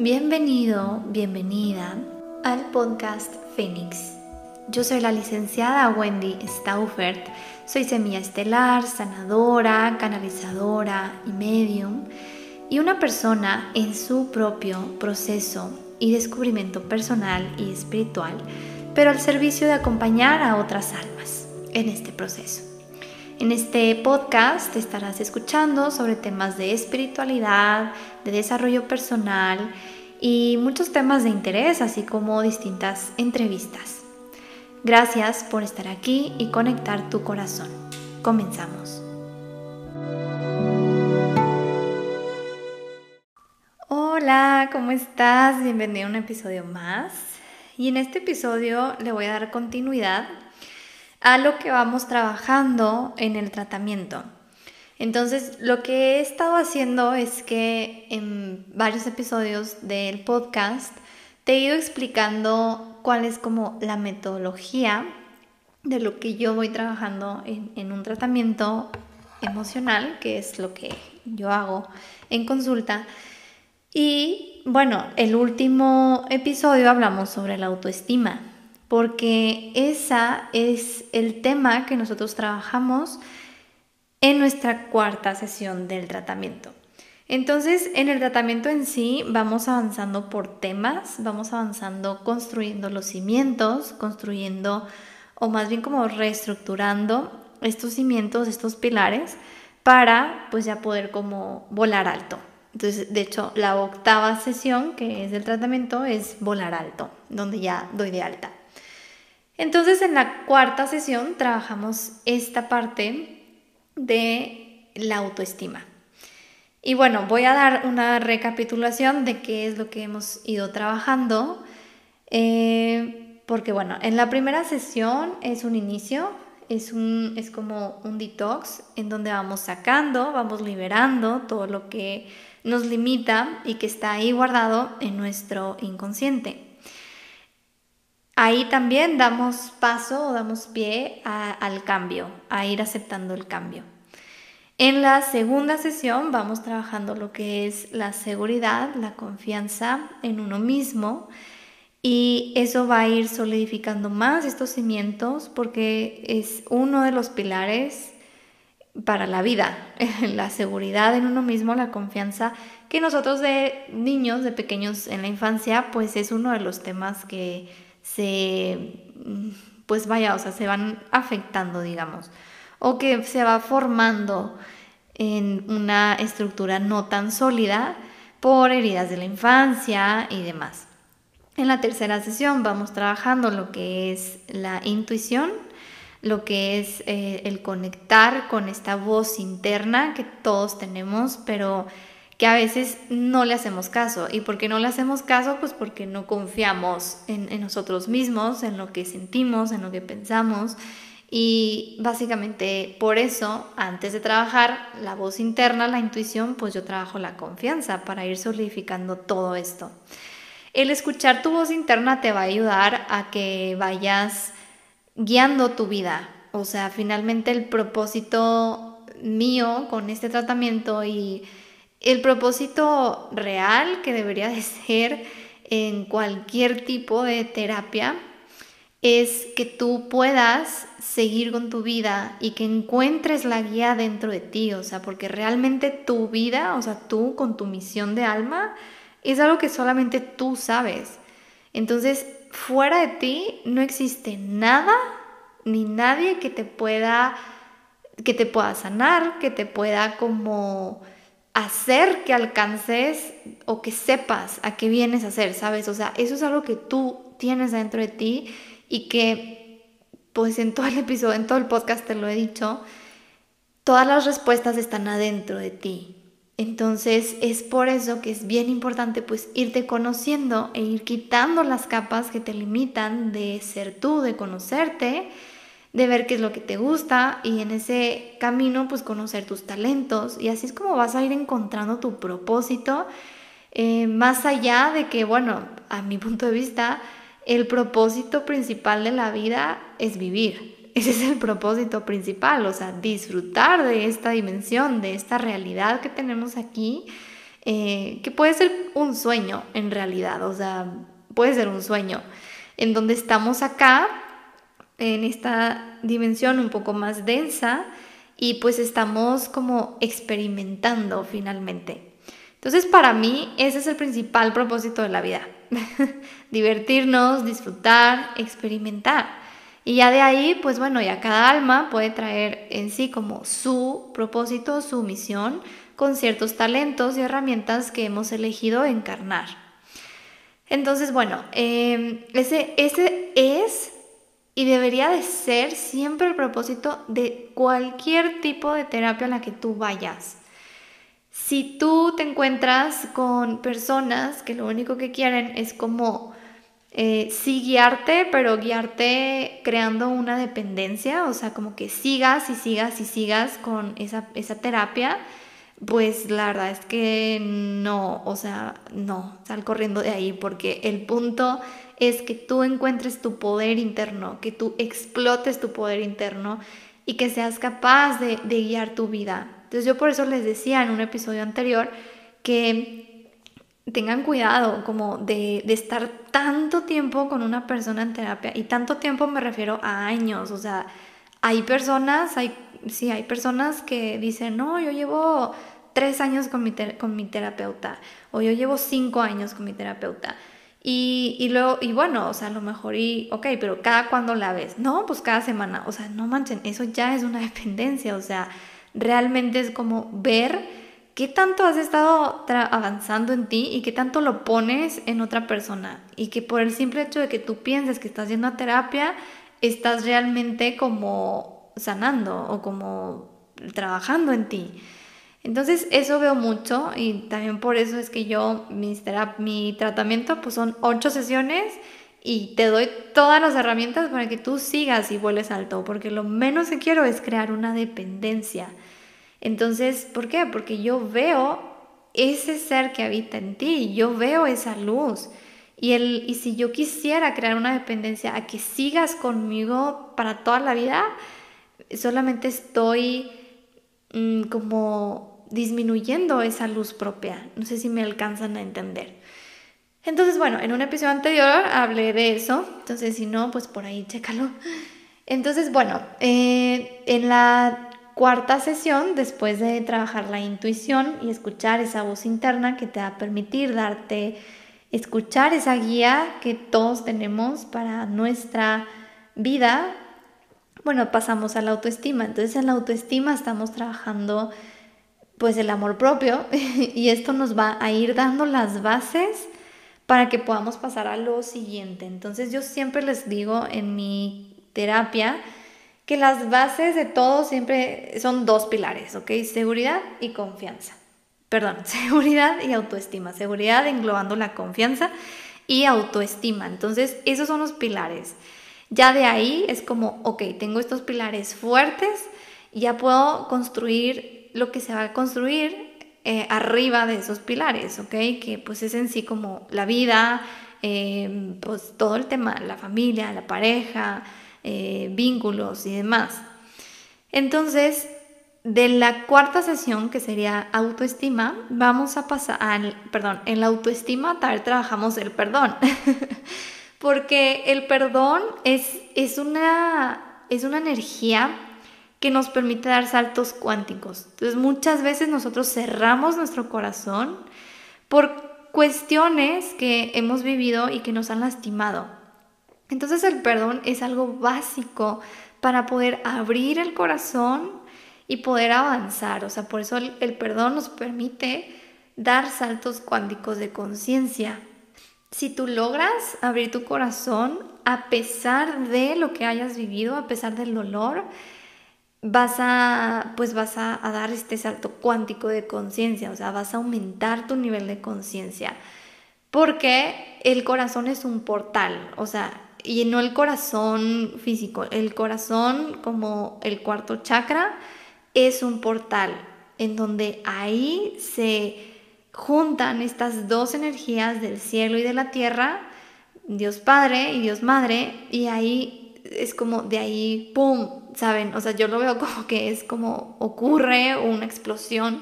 Bienvenido, bienvenida al podcast Fénix. Yo soy la licenciada Wendy Stauffert, soy semilla estelar, sanadora, canalizadora y medium, y una persona en su propio proceso y descubrimiento personal y espiritual, pero al servicio de acompañar a otras almas en este proceso. En este podcast te estarás escuchando sobre temas de espiritualidad, de desarrollo personal y muchos temas de interés, así como distintas entrevistas. Gracias por estar aquí y conectar tu corazón. Comenzamos. Hola, ¿cómo estás? Bienvenido a un episodio más. Y en este episodio le voy a dar continuidad a lo que vamos trabajando en el tratamiento. Entonces, lo que he estado haciendo es que en varios episodios del podcast te he ido explicando cuál es como la metodología de lo que yo voy trabajando en un tratamiento emocional, que es lo que yo hago en consulta. Y bueno, el último episodio hablamos sobre la autoestima, porque esa es el tema que nosotros trabajamos en nuestra cuarta sesión del tratamiento. Entonces, en el tratamiento en sí vamos avanzando por temas, vamos avanzando construyendo los cimientos, construyendo o más bien como reestructurando estos cimientos, estos pilares, para pues ya poder como volar alto. Entonces, de hecho, la octava sesión que es del tratamiento es volar alto, donde ya doy de alta. Entonces, en la cuarta sesión trabajamos esta parte de la autoestima. Y bueno, voy a dar una recapitulación de qué es lo que hemos ido trabajando. Porque bueno, en la primera sesión es un inicio, es como un detox en donde vamos sacando, vamos liberando todo lo que nos limita y que está ahí guardado en nuestro inconsciente. Ahí también damos paso o damos pie al cambio, a ir aceptando el cambio. En la segunda sesión vamos trabajando lo que es la seguridad, la confianza en uno mismo, y eso va a ir solidificando más estos cimientos porque es uno de los pilares para la vida, la seguridad en uno mismo, la confianza, que nosotros de niños, de pequeños en la infancia, pues es uno de los temas que se van afectando, digamos, o que se va formando en una estructura no tan sólida por heridas de la infancia y demás. En la tercera sesión vamos trabajando lo que es la intuición, lo que es el conectar con esta voz interna que todos tenemos, pero que a veces no le hacemos caso. ¿Y por qué no le hacemos caso? Pues porque no confiamos en nosotros mismos, en lo que sentimos, en lo que pensamos. Y básicamente por eso, antes de trabajar la voz interna, la intuición, pues yo trabajo la confianza para ir solidificando todo esto. El escuchar tu voz interna te va a ayudar a que vayas guiando tu vida. O sea, finalmente el propósito mío con este tratamiento y el propósito real que debería de ser en cualquier tipo de terapia es que tú puedas seguir con tu vida y que encuentres la guía dentro de ti, o sea, porque realmente tu vida, o sea, tú con tu misión de alma, es algo que solamente tú sabes. Entonces, fuera de ti no existe nada ni nadie que te pueda sanar, que te pueda como hacer que alcances o que sepas a qué vienes a hacer, ¿sabes? O sea, eso es algo que tú tienes dentro de ti y que, pues en todo el episodio, en todo el podcast te lo he dicho, todas las respuestas están adentro de ti. Entonces, es por eso que es bien importante pues irte conociendo e ir quitando las capas que te limitan de ser tú, de conocerte, de ver qué es lo que te gusta y en ese camino pues conocer tus talentos, y así es como vas a ir encontrando tu propósito, más allá de que, bueno, a mi punto de vista el propósito principal de la vida es vivir. Ese es el propósito principal, o sea, disfrutar de esta dimensión, de esta realidad que tenemos aquí que puede ser un sueño en realidad, o sea, puede ser un sueño en donde estamos acá, en esta dimensión un poco más densa, y pues estamos como experimentando finalmente. Entonces, para mí, ese es el principal propósito de la vida. Divertirnos, disfrutar, experimentar. Y ya de ahí, pues bueno, ya cada alma puede traer en sí como su propósito, su misión, con ciertos talentos y herramientas que hemos elegido encarnar. Entonces, bueno, ese es y debería de ser siempre el propósito de cualquier tipo de terapia a la que tú vayas. Si tú te encuentras con personas que lo único que quieren es como sí guiarte, pero guiarte creando una dependencia, o sea, como que sigas y sigas y sigas con esa terapia, pues la verdad es que no, o sea, no, sal corriendo de ahí, porque el punto es que tú encuentres tu poder interno, que tú explotes tu poder interno y que seas capaz de guiar tu vida. Entonces yo por eso les decía en un episodio anterior que tengan cuidado como de estar tanto tiempo con una persona en terapia, y tanto tiempo me refiero a años. O sea, hay personas que dicen, no, yo llevo 3 años con mi terapeuta, o yo llevo 5 años con mi terapeuta. Y bueno, o sea, a lo mejor, pero ¿cada cuándo la ves? No, pues cada semana. O sea, no manchen, eso ya es una dependencia, o sea, realmente es como ver qué tanto has estado avanzando en ti y qué tanto lo pones en otra persona, y que por el simple hecho de que tú pienses que estás yendo a terapia, estás realmente como sanando o como trabajando en ti. Entonces eso veo mucho, y también por eso es que yo, mi tratamiento pues son 8 sesiones, y te doy todas las herramientas para que tú sigas y vueles alto, porque lo menos que quiero es crear una dependencia. Entonces, ¿por qué? Porque yo veo ese ser que habita en ti, yo veo esa luz. Y si yo quisiera crear una dependencia a que sigas conmigo para toda la vida, solamente estoy como disminuyendo esa luz propia. No sé si me alcanzan a entender. Entonces, bueno, en un episodio anterior hablé de eso, entonces si no, pues por ahí chécalo. Entonces, bueno, en la 4ª sesión, después de trabajar la intuición y escuchar esa voz interna que te va a permitir escuchar esa guía que todos tenemos para nuestra vida, bueno, pasamos a la autoestima. Entonces, en la autoestima estamos trabajando pues el amor propio, y esto nos va a ir dando las bases para que podamos pasar a lo siguiente. Entonces yo siempre les digo en mi terapia que las bases de todo siempre son 2 pilares, ¿ok? Seguridad y confianza. Perdón, seguridad y autoestima. Seguridad englobando la confianza y autoestima. Entonces esos son los pilares. Ya de ahí es como, ok, tengo estos pilares fuertes, ya puedo construir lo que se va a construir arriba de esos pilares, ¿ok? Que pues es en sí como la vida, pues todo el tema, la familia, la pareja, vínculos y demás. Entonces, de la 4ª sesión, que sería autoestima, vamos a pasar en la autoestima también trabajamos el perdón, porque el perdón es una energía que nos permite dar saltos cuánticos. Entonces muchas veces nosotros cerramos nuestro corazón por cuestiones que hemos vivido y que nos han lastimado. Entonces el perdón es algo básico para poder abrir el corazón y poder avanzar. O sea, por eso el perdón nos permite dar saltos cuánticos de conciencia. Si tú logras abrir tu corazón a pesar de lo que hayas vivido, a pesar del dolor, vas a dar este salto cuántico de conciencia, o sea, vas a aumentar tu nivel de conciencia, porque el corazón es un portal, o sea, y no el corazón físico, el corazón como el 4º chakra es un portal en donde ahí se juntan estas 2 energías del cielo y de la tierra, Dios Padre y Dios Madre, y ahí es como de ahí, ¡pum!, ¿saben? O sea, yo lo veo como que es como ocurre una explosión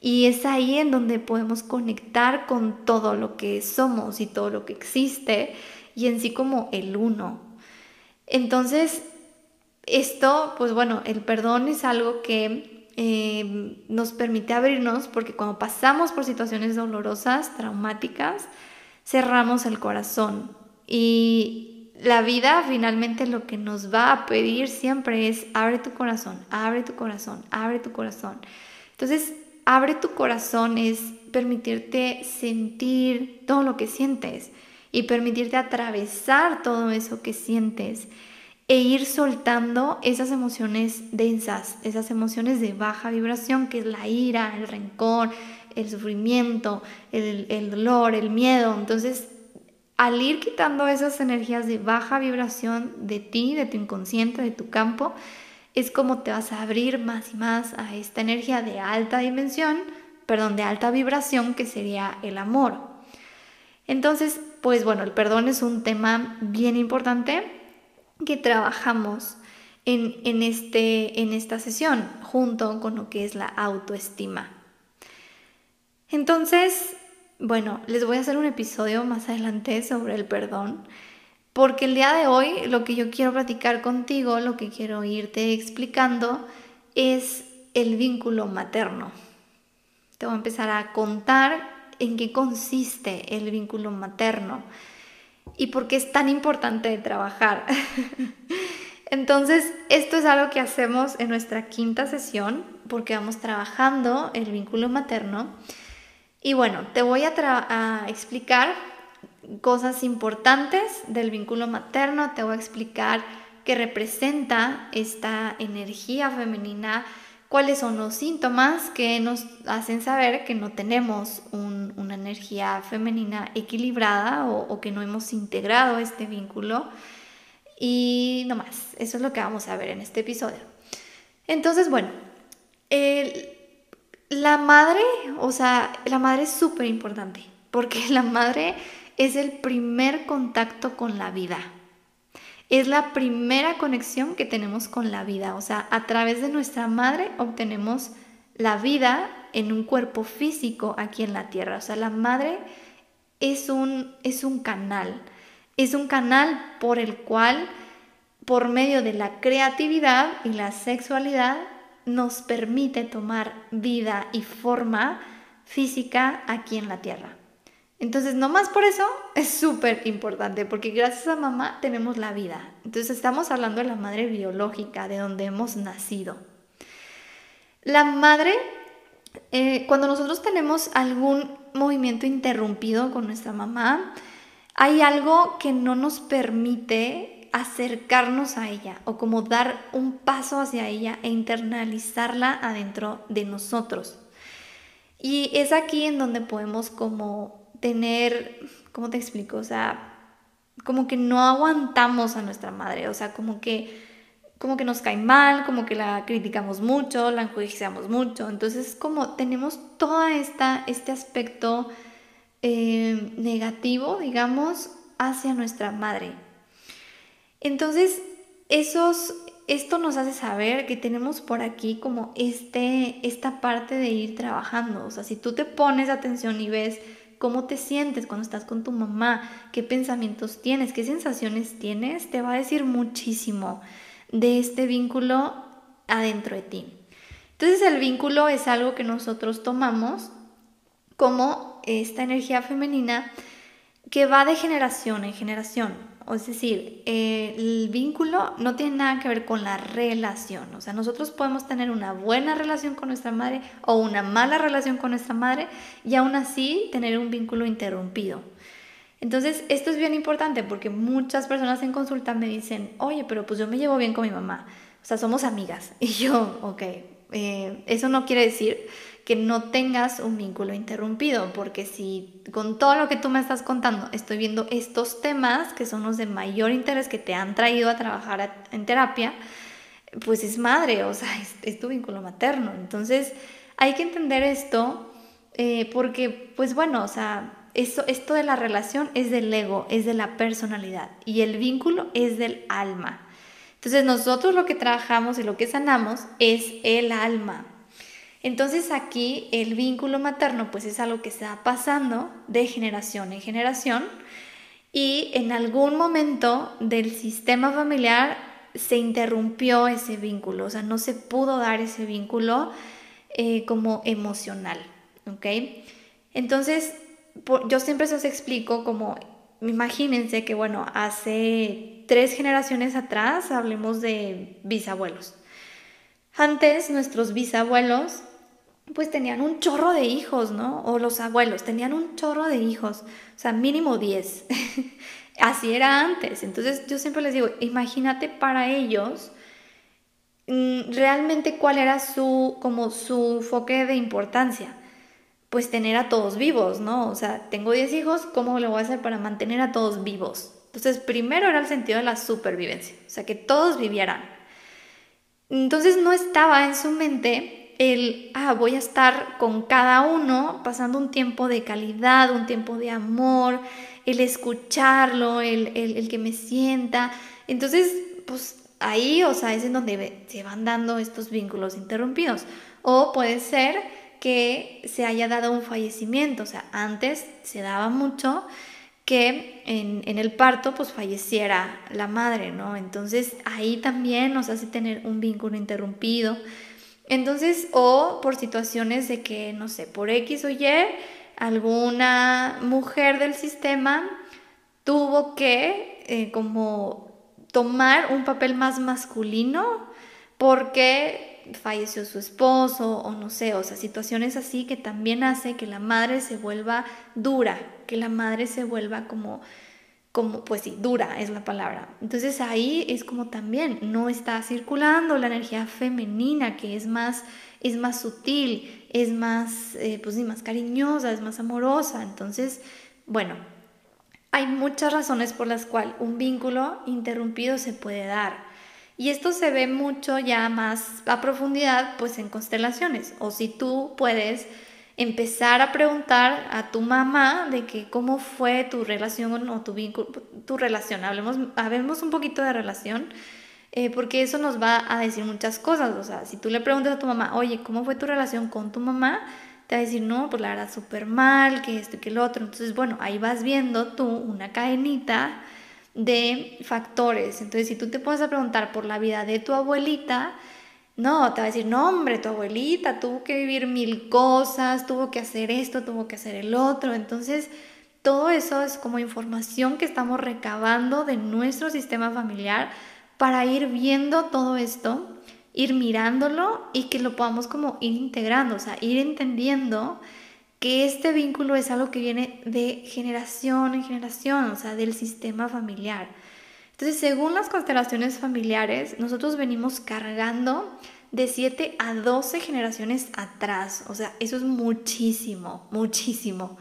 Y es ahí en donde podemos conectar con todo lo que somos y todo lo que existe, y en sí como el uno. Entonces, esto, pues bueno, el perdón es algo que nos permite abrirnos, porque cuando pasamos por situaciones dolorosas, traumáticas, cerramos el corazón. Y la vida finalmente lo que nos va a pedir siempre es abre tu corazón, abre tu corazón, abre tu corazón. Entonces, abre tu corazón es permitirte sentir todo lo que sientes y permitirte atravesar todo eso que sientes e ir soltando esas emociones densas, esas emociones de baja vibración, que es la ira, el rencor, el sufrimiento, el dolor, el miedo. Entonces, al ir quitando esas energías de baja vibración de ti, de tu inconsciente, de tu campo, es como te vas a abrir más y más a esta energía de alta vibración, que sería el amor. Entonces, pues bueno, el perdón es un tema bien importante que trabajamos en esta sesión, junto con lo que es la autoestima. Entonces, bueno, les voy a hacer un episodio más adelante sobre el perdón, porque el día de hoy lo que yo quiero platicar contigo, lo que quiero irte explicando, es el vínculo materno. Te voy a empezar a contar en qué consiste el vínculo materno y por qué es tan importante de trabajar. Entonces, esto es algo que hacemos en nuestra quinta sesión, porque vamos trabajando el vínculo materno. Y bueno, te voy a explicar cosas importantes del vínculo materno. Te voy a explicar qué representa esta energía femenina, cuáles son los síntomas que nos hacen saber que no tenemos una energía femenina equilibrada o que no hemos integrado este vínculo. Y no más, eso es lo que vamos a ver en este episodio. Entonces, bueno, la madre es súper importante, porque la madre es el primer contacto con la vida. Es la primera conexión que tenemos con la vida. O sea, a través de nuestra madre obtenemos la vida en un cuerpo físico aquí en la tierra. O sea, la madre es un canal. Es un canal por el cual, por medio de la creatividad y la sexualidad, nos permite tomar vida y forma física aquí en la tierra. Entonces, nomás por eso es súper importante, porque gracias a mamá tenemos la vida. Entonces, estamos hablando de la madre biológica, de donde hemos nacido. La madre, cuando nosotros tenemos algún movimiento interrumpido con nuestra mamá, hay algo que no nos permite acercarnos a ella, o como dar un paso hacia ella e internalizarla adentro de nosotros. Y es aquí en donde podemos como tener, ¿cómo te explico? O sea, como que no aguantamos a nuestra madre, o sea, como que nos cae mal, como que la criticamos mucho, la enjuiciamos mucho. Entonces, como tenemos todo este aspecto negativo, digamos, hacia nuestra madre. Entonces, esto nos hace saber que tenemos por aquí como esta parte de ir trabajando. O sea, si tú te pones atención y ves cómo te sientes cuando estás con tu mamá, qué pensamientos tienes, qué sensaciones tienes, te va a decir muchísimo de este vínculo adentro de ti. Entonces, el vínculo es algo que nosotros tomamos como esta energía femenina que va de generación en generación. Es decir, el vínculo no tiene nada que ver con la relación. O sea, nosotros podemos tener una buena relación con nuestra madre o una mala relación con nuestra madre y aún así tener un vínculo interrumpido. Entonces, esto es bien importante, porque muchas personas en consulta me dicen, oye, pero pues yo me llevo bien con mi mamá, o sea, somos amigas. Y yo, eso no quiere decir que no tengas un vínculo interrumpido, porque si con todo lo que tú me estás contando estoy viendo estos temas que son los de mayor interés que te han traído a trabajar en terapia, pues es madre, o sea, es tu vínculo materno. Entonces hay que entender esto, porque pues bueno, o sea, esto de la relación es del ego, es de la personalidad, y el vínculo es del alma. Entonces nosotros lo que trabajamos y lo que sanamos es el alma. Entonces aquí el vínculo materno pues es algo que se va pasando de generación en generación y en algún momento del sistema familiar se interrumpió ese vínculo, o sea, no se pudo dar ese vínculo como emocional, ¿ok? Entonces yo siempre se los explico como, imagínense que bueno, hace 3 generaciones atrás hablemos de bisabuelos. Antes nuestros bisabuelos pues tenían un chorro de hijos, ¿no? O los abuelos tenían un chorro de hijos, o sea, mínimo 10. Así era antes. Entonces yo siempre les digo, imagínate para ellos realmente cuál era su enfoque de importancia. Pues tener a todos vivos, ¿no? O sea, tengo 10 hijos, ¿cómo lo voy a hacer para mantener a todos vivos? Entonces primero era el sentido de la supervivencia, o sea, que todos vivieran. Entonces no estaba en su mente el, voy a estar con cada uno pasando un tiempo de calidad, un tiempo de amor, el escucharlo, el que me sienta. Entonces, pues ahí, o sea, es en donde se van dando estos vínculos interrumpidos. O puede ser que se haya dado un fallecimiento, o sea, antes se daba mucho que en el parto pues falleciera la madre, ¿no? Entonces ahí también nos hace tener un vínculo interrumpido. Entonces, o por situaciones de que, no sé, por X o Y, alguna mujer del sistema tuvo que como tomar un papel más masculino porque falleció su esposo o no sé, o sea, situaciones así que también hace que la madre se vuelva dura, que la madre se vuelva como pues sí, dura es la palabra. Entonces ahí es como también no está circulando la energía femenina, que es más sutil, es más, pues sí, más cariñosa, es más amorosa. Entonces, bueno, hay muchas razones por las cuales un vínculo interrumpido se puede dar. Y esto se ve mucho ya más a profundidad, pues en constelaciones. O si tú puedes empezar a preguntar a tu mamá de que cómo fue tu relación o tu vínculo, tu relación. Hablemos un poquito de relación, porque eso nos va a decir muchas cosas. O sea, si tú le preguntas a tu mamá, oye, ¿cómo fue tu relación con tu mamá? Te va a decir, no, pues la verdad súper mal, que esto y que lo otro. Entonces, bueno, ahí vas viendo tú una cadenita de factores. Entonces, si tú te pones a preguntar por la vida de tu abuelita, no, te va a decir, no hombre, tu abuelita tuvo que vivir 1000 cosas, tuvo que hacer esto, tuvo que hacer el otro. Entonces, todo eso es como información que estamos recabando de nuestro sistema familiar para ir viendo todo esto, ir mirándolo y que lo podamos como ir integrando, o sea, ir entendiendo que este vínculo es algo que viene de generación en generación, o sea, del sistema familiar. Entonces, según las constelaciones familiares, nosotros venimos cargando de 7 a 12 generaciones atrás. O sea, eso es muchísimo, muchísimo.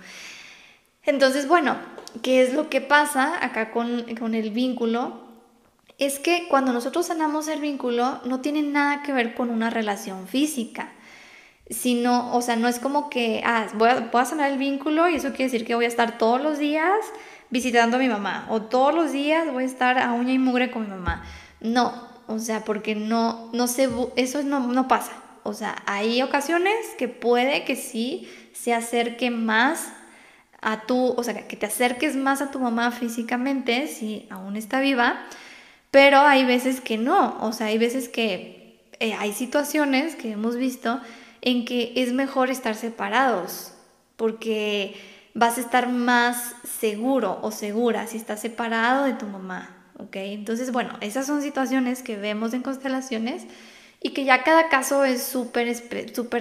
Entonces, bueno, ¿qué es lo que pasa acá con el vínculo? Es que cuando nosotros sanamos el vínculo, no tiene nada que ver con una relación física. Sino, o sea, no es como que, voy a sanar el vínculo y eso quiere decir que voy a estar todos los días visitando a mi mamá, o todos los días voy a estar a uña y mugre con mi mamá. No, o sea, porque eso no pasa. O sea, hay ocasiones que puede que sí se acerque más a tu, o sea, que te acerques más a tu mamá físicamente, si aún está viva, pero hay veces que no. O sea, hay veces que hay situaciones que hemos visto en que es mejor estar separados, porque vas a estar más seguro o segura si estás separado de tu mamá, ¿ok? Entonces, bueno, esas son situaciones que vemos en constelaciones y que ya cada caso es súper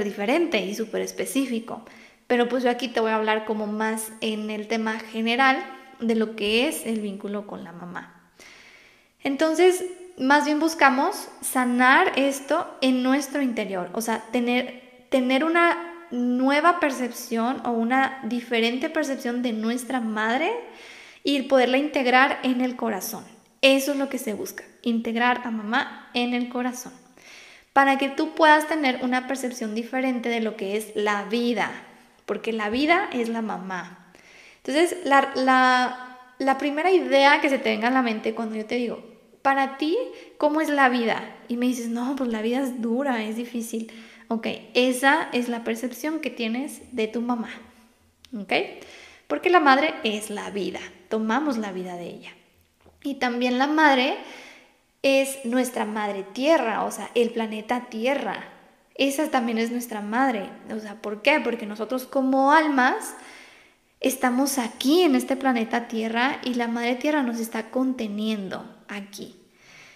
diferente y súper específico. Pero pues yo aquí te voy a hablar como más en el tema general de lo que es el vínculo con la mamá. Entonces, más bien buscamos sanar esto en nuestro interior, o sea, tener una nueva percepción o una diferente percepción de nuestra madre y poderla integrar en el corazón. Eso es lo que se busca, integrar a mamá en el corazón, para que tú puedas tener una percepción diferente de lo que es la vida, porque la vida es la mamá. Entonces, la primera idea que se te venga a la mente cuando yo te digo, para ti, ¿cómo es la vida? Y me dices, no, pues la vida es dura, es difícil. Ok, esa es la percepción que tienes de tu mamá. Ok, porque la madre es la vida, tomamos la vida de ella. Y también la madre es nuestra madre tierra, o sea, el planeta tierra. Esa también es nuestra madre. O sea, ¿por qué? Porque nosotros como almas estamos aquí en este planeta tierra y la madre tierra nos está conteniendo aquí.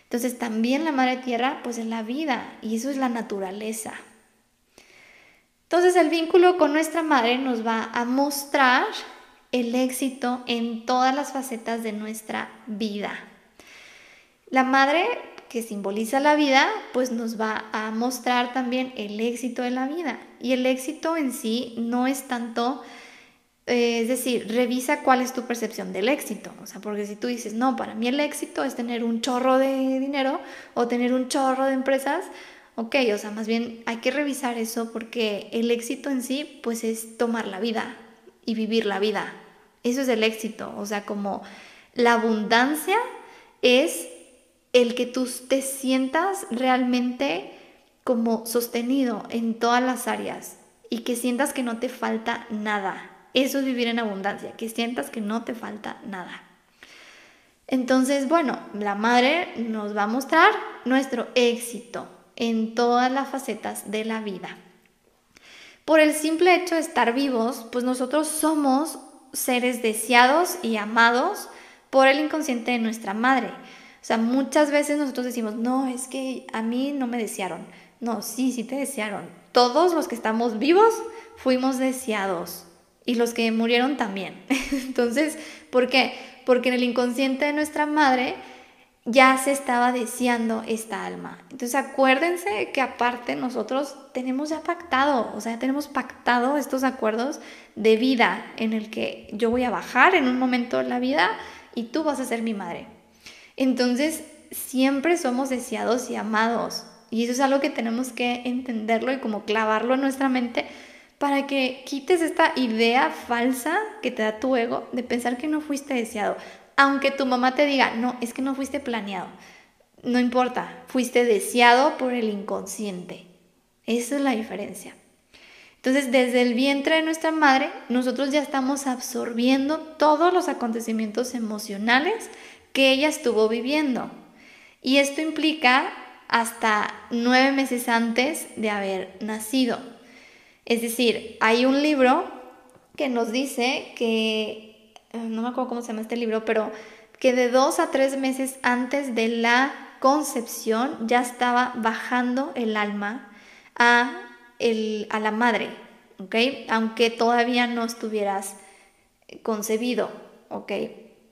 Entonces también la madre tierra pues es la vida y eso es la naturaleza. Entonces el vínculo con nuestra madre nos va a mostrar el éxito en todas las facetas de nuestra vida. La madre, que simboliza la vida, pues nos va a mostrar también el éxito de la vida. Y el éxito en sí no es tanto, es decir, revisa cuál es tu percepción del éxito. O sea, porque si tú dices, no, para mí el éxito es tener un chorro de dinero o tener un chorro de empresas, ok, o sea, más bien hay que revisar eso porque el éxito en sí, pues es tomar la vida y vivir la vida. Eso es el éxito, o sea, como la abundancia es el que tú te sientas realmente como sostenido en todas las áreas y que sientas que no te falta nada. Eso es vivir en abundancia, que sientas que no te falta nada. Entonces, bueno, la madre nos va a mostrar nuestro éxito en todas las facetas de la vida. Por el simple hecho de estar vivos, pues nosotros somos seres deseados y amados por el inconsciente de nuestra madre. O sea, muchas veces nosotros decimos, no, es que a mí no me desearon. No, sí, sí te desearon. Todos los que estamos vivos fuimos deseados y los que murieron también. Entonces, ¿por qué? Porque en el inconsciente de nuestra madre ya se estaba deseando esta alma. Entonces acuérdense que aparte nosotros tenemos ya pactado, o sea, ya tenemos pactado estos acuerdos de vida en el que yo voy a bajar en un momento de la vida y tú vas a ser mi madre. Entonces siempre somos deseados y amados y eso es algo que tenemos que entenderlo y como clavarlo en nuestra mente para que quites esta idea falsa que te da tu ego de pensar que no fuiste deseado. Aunque tu mamá te diga, no, es que no fuiste planeado, no importa, fuiste deseado por el inconsciente. Esa es la diferencia. Entonces, desde el vientre de nuestra madre, nosotros ya estamos absorbiendo todos los acontecimientos emocionales que ella estuvo viviendo. Y esto implica hasta 9 meses antes de haber nacido. Es decir, hay un libro que nos dice que, no me acuerdo cómo se llama este libro, pero que de 2 a 3 meses antes de la concepción ya estaba bajando el alma a la madre, ¿ok? Aunque todavía no estuvieras concebido, ¿ok?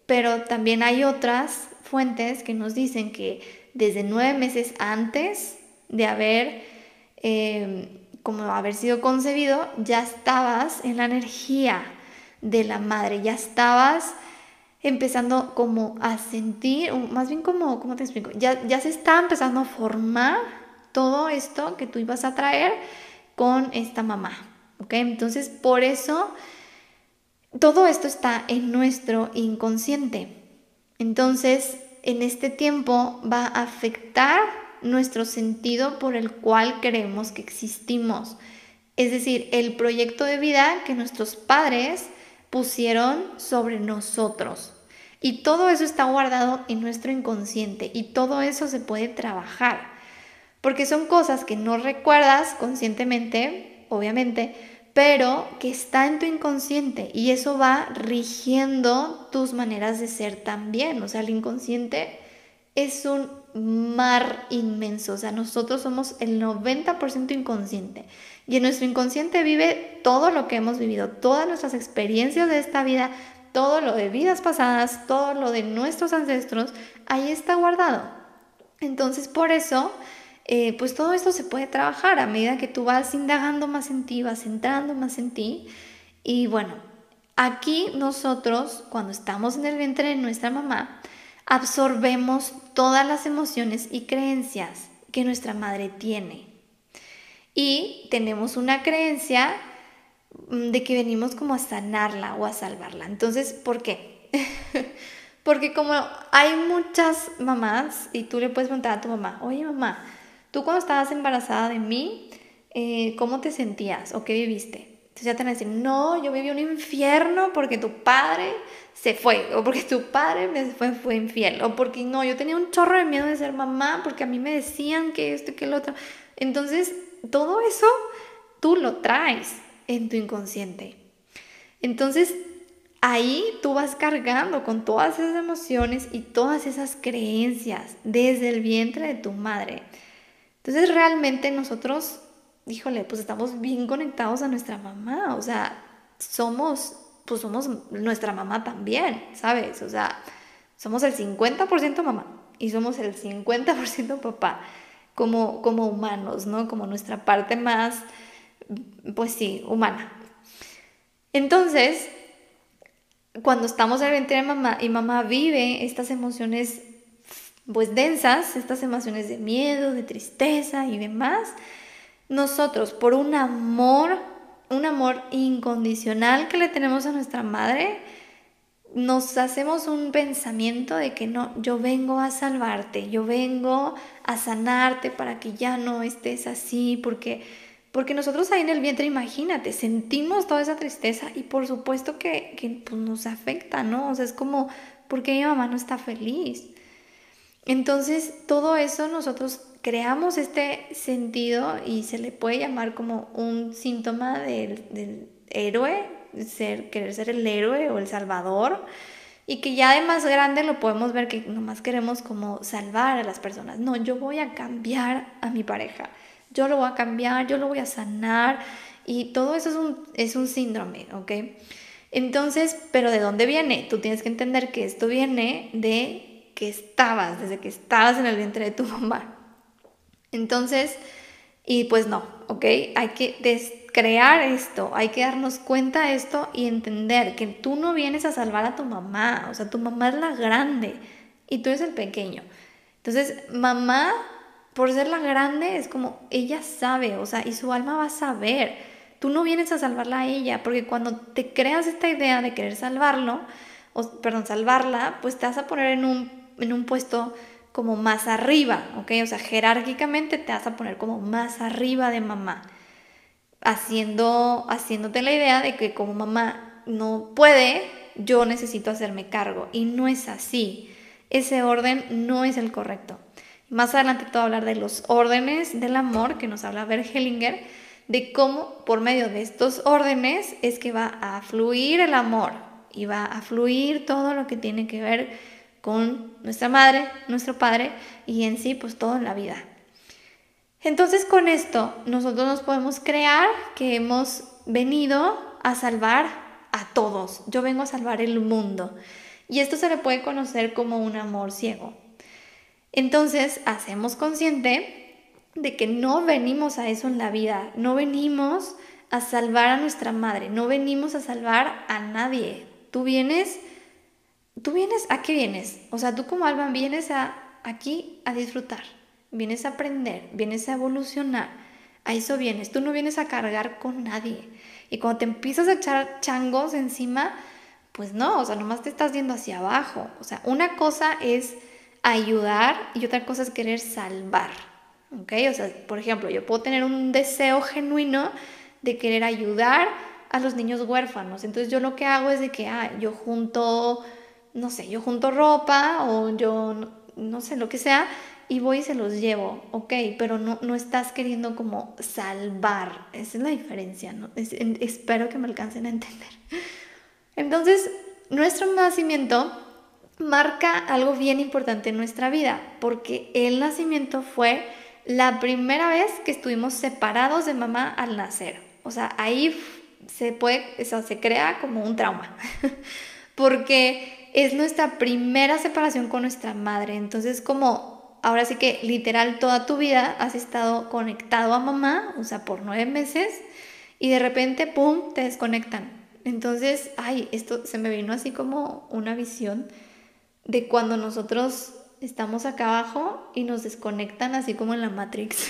Pero también hay otras fuentes que nos dicen que desde 9 meses antes de haber sido concebido, ya estabas en la energía de la madre, ya estabas empezando como a sentir, más bien como, ¿cómo te explico? Ya se está empezando a formar todo esto que tú ibas a traer con esta mamá, ¿ok? Entonces, por eso, todo esto está en nuestro inconsciente. Entonces, en este tiempo va a afectar nuestro sentido por el cual creemos que existimos. Es decir, el proyecto de vida que nuestros padres pusieron sobre nosotros. Y todo eso está guardado en nuestro inconsciente y todo eso se puede trabajar porque son cosas que no recuerdas conscientemente, obviamente, pero que está en tu inconsciente y eso va rigiendo tus maneras de ser también. O sea, el inconsciente es un mar inmenso, o sea, nosotros somos el 90% inconsciente y en nuestro inconsciente vive todo lo que hemos vivido, todas nuestras experiencias de esta vida, todo lo de vidas pasadas, todo lo de nuestros ancestros, ahí está guardado. Entonces por eso, pues todo esto se puede trabajar a medida que tú vas indagando más en ti, vas entrando más en ti y bueno, aquí nosotros cuando estamos en el vientre de nuestra mamá, absorbemos todas las emociones y creencias que nuestra madre tiene. Y tenemos una creencia de que venimos como a sanarla o a salvarla. Entonces, ¿por qué? Porque como hay muchas mamás, y tú le puedes preguntar a tu mamá, oye mamá, tú cuando estabas embarazada de mí, ¿cómo te sentías o qué viviste? Entonces ya te van a decir, no, yo viví un infierno porque tu padre se fue, o porque tu padre fue infiel, o porque no, yo tenía un chorro de miedo de ser mamá porque a mí me decían que esto y que lo otro. Entonces, todo eso tú lo traes en tu inconsciente. Entonces, ahí tú vas cargando con todas esas emociones y todas esas creencias desde el vientre de tu madre. Entonces, realmente nosotros, híjole, pues estamos bien conectados a nuestra mamá, o sea, somos nuestra mamá también, ¿sabes? O sea, somos el 50% mamá y somos el 50% papá, como humanos, ¿no? Como nuestra parte más, pues sí, humana. Entonces, cuando estamos en el vientre de mamá y mamá vive estas emociones, pues densas, estas emociones de miedo, de tristeza y demás, nosotros, por un amor incondicional que le tenemos a nuestra madre, nos hacemos un pensamiento de que no, yo vengo a salvarte, yo vengo a sanarte para que ya no estés así, porque nosotros ahí en el vientre, imagínate, sentimos toda esa tristeza y por supuesto que pues nos afecta, ¿no? O sea, es como, ¿por qué mi mamá no está feliz? Entonces, todo eso nosotros creamos este sentido y se le puede llamar como un síntoma del héroe, querer ser el héroe o el salvador, y que ya de más grande lo podemos ver que nomás queremos como salvar a las personas. No, yo voy a cambiar a mi pareja, yo lo voy a cambiar, yo lo voy a sanar, y todo eso es un síndrome, ¿ok? Entonces, ¿pero de dónde viene? Tú tienes que entender que esto viene de que estabas, desde que estabas en el vientre de tu mamá. Entonces, y pues no, ¿ok? Hay que descrear esto, hay que darnos cuenta de esto y entender que tú no vienes a salvar a tu mamá, o sea, tu mamá es la grande y tú eres el pequeño. Entonces, mamá, por ser la grande, es como ella sabe, o sea, y su alma va a saber. Tú no vienes a salvarla a ella, porque cuando te creas esta idea de querer salvarla, pues te vas a poner en un puesto como más arriba, ¿ok? O sea, jerárquicamente te vas a poner como más arriba de mamá, haciéndote la idea de que como mamá no puede, yo necesito hacerme cargo, y no es así. Ese orden no es el correcto. Más adelante te voy a hablar de los órdenes del amor que nos habla Hellinger, de cómo por medio de estos órdenes es que va a fluir el amor y va a fluir todo lo que tiene que ver con nuestra madre, nuestro padre y en sí pues todo en la vida. Entonces con esto nosotros nos podemos crear que hemos venido a salvar a todos. Yo vengo a salvar el mundo. Y esto se le puede conocer como un amor ciego. Entonces, hacemos consciente de que no venimos a eso en la vida, no venimos a salvar a nuestra madre, no venimos a salvar a nadie. ¿Tú vienes? ¿A qué vienes? O sea, tú como alma vienes aquí a disfrutar, vienes a aprender, vienes a evolucionar, a eso vienes. Tú no vienes a cargar con nadie. Y cuando te empiezas a echar changos encima, pues no, o sea, nomás te estás yendo hacia abajo. O sea, una cosa es ayudar y otra cosa es querer salvar, ¿ok? O sea, por ejemplo, yo puedo tener un deseo genuino de querer ayudar a los niños huérfanos, entonces yo lo que hago es de que yo junto ropa o yo no sé, lo que sea, y voy y se los llevo, ¿ok? Pero no estás queriendo como salvar. Esa es la diferencia, ¿no? Espero que me alcancen a entender. Entonces, nuestro nacimiento marca algo bien importante en nuestra vida, porque el nacimiento fue la primera vez que estuvimos separados de mamá al nacer. O sea, ahí se crea como un trauma, porque es nuestra primera separación con nuestra madre. Entonces, como ahora sí que literal toda tu vida has estado conectado a mamá, o sea, por 9 meses, y de repente, ¡pum!, te desconectan. Entonces, esto se me vino así como una visión de cuando nosotros estamos acá abajo y nos desconectan así como en la Matrix.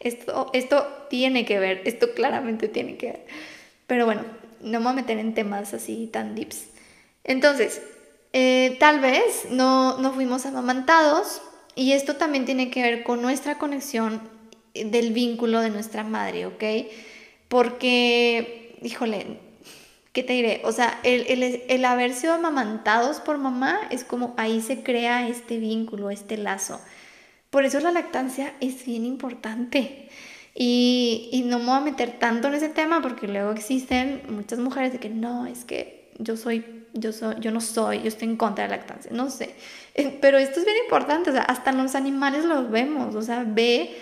Esto tiene que ver, esto claramente tiene que ver. Pero bueno, no me voy a meter en temas así tan deeps. Entonces, tal vez no fuimos amamantados, y esto también tiene que ver con nuestra conexión del vínculo de nuestra madre, ¿ok? Porque, híjole, ¿qué te diré? O sea, el haber sido amamantados por mamá es como ahí se crea este vínculo, este lazo. Por eso la lactancia es bien importante. Y no me voy a meter tanto en ese tema porque luego existen muchas mujeres de que no, es que yo estoy en contra de la lactancia, no sé. Pero esto es bien importante, o sea, hasta los animales los vemos, o sea, ve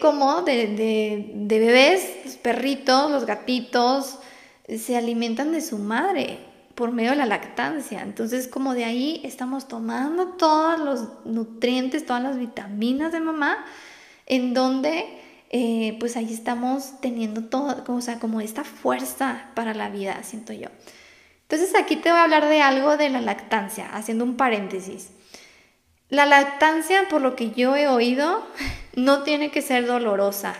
cómo de bebés, los perritos, los gatitos, se alimentan de su madre por medio de la lactancia. Entonces, como de ahí estamos tomando todos los nutrientes, todas las vitaminas de mamá, en donde pues ahí estamos teniendo todo, o sea, como esta fuerza para la vida, siento yo. Entonces aquí te voy a hablar de algo de la lactancia, haciendo un paréntesis. La lactancia, por lo que yo he oído, no tiene que ser dolorosa.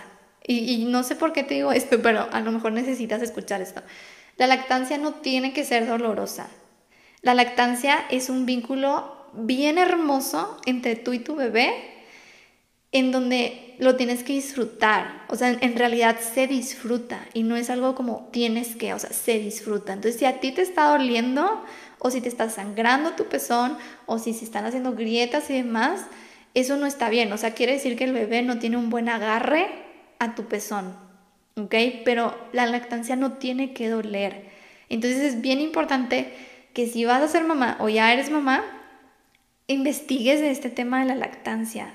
Y no sé por qué te digo esto, pero a lo mejor necesitas escuchar esto. La lactancia no tiene que ser dolorosa. La lactancia es un vínculo bien hermoso entre tú y tu bebé, en donde lo tienes que disfrutar, o sea, en realidad se disfruta y no es algo como tienes que, o sea, se disfruta. Entonces, si a ti te está doliendo o si te está sangrando tu pezón o si se están haciendo grietas y demás, eso no está bien, o sea, quiere decir que el bebé no tiene un buen agarre a tu pezón, ¿ok? Pero la lactancia no tiene que doler. Entonces, es bien importante que si vas a ser mamá o ya eres mamá, investigues de este tema de la lactancia,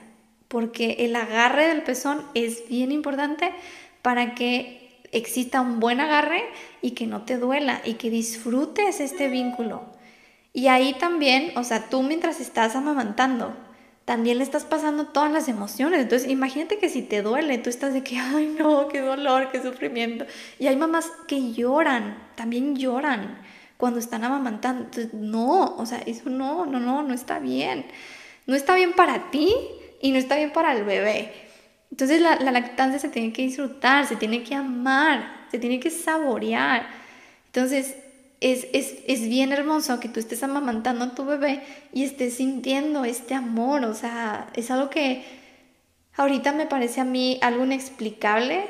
porque el agarre del pezón es bien importante para que exista un buen agarre y que no te duela y que disfrutes este vínculo. Y ahí también, o sea, tú mientras estás amamantando, también le estás pasando todas las emociones. Entonces, imagínate que si te duele, tú estás de que, ay no, qué dolor, qué sufrimiento. Y hay mamás que lloran, también lloran cuando están amamantando. Entonces, no, o sea, eso no está bien. No está bien para ti, y no está bien para el bebé. Entonces la lactancia se tiene que disfrutar, se tiene que amar, se tiene que saborear. Entonces es bien hermoso que tú estés amamantando a tu bebé y estés sintiendo este amor. O sea, es algo que ahorita me parece a mí algo inexplicable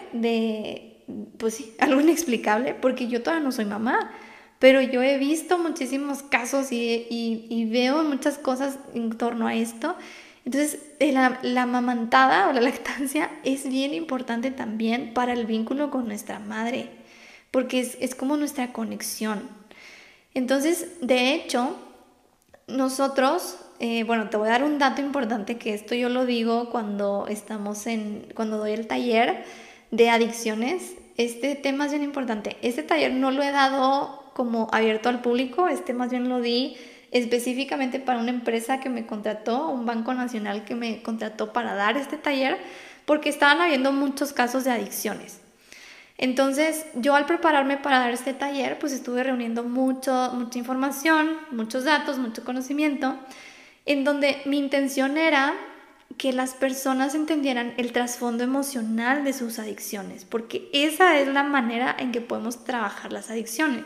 porque yo todavía no soy mamá. Pero yo he visto muchísimos casos y veo muchas cosas en torno a esto. Entonces, la amamantada o la lactancia es bien importante también para el vínculo con nuestra madre, porque es como nuestra conexión. Entonces, de hecho, nosotros, te voy a dar un dato importante, que esto yo lo digo cuando doy el taller de adicciones. Este tema es bien importante. Este taller no lo he dado como abierto al público, este más bien lo di específicamente para una empresa que me contrató, un banco nacional que me contrató para dar este taller, porque estaban habiendo muchos casos de adicciones. Entonces, yo al prepararme para dar este taller, pues estuve reuniendo mucha información, muchos datos, mucho conocimiento, en donde mi intención era que las personas entendieran el trasfondo emocional de sus adicciones, porque esa es la manera en que podemos trabajar las adicciones.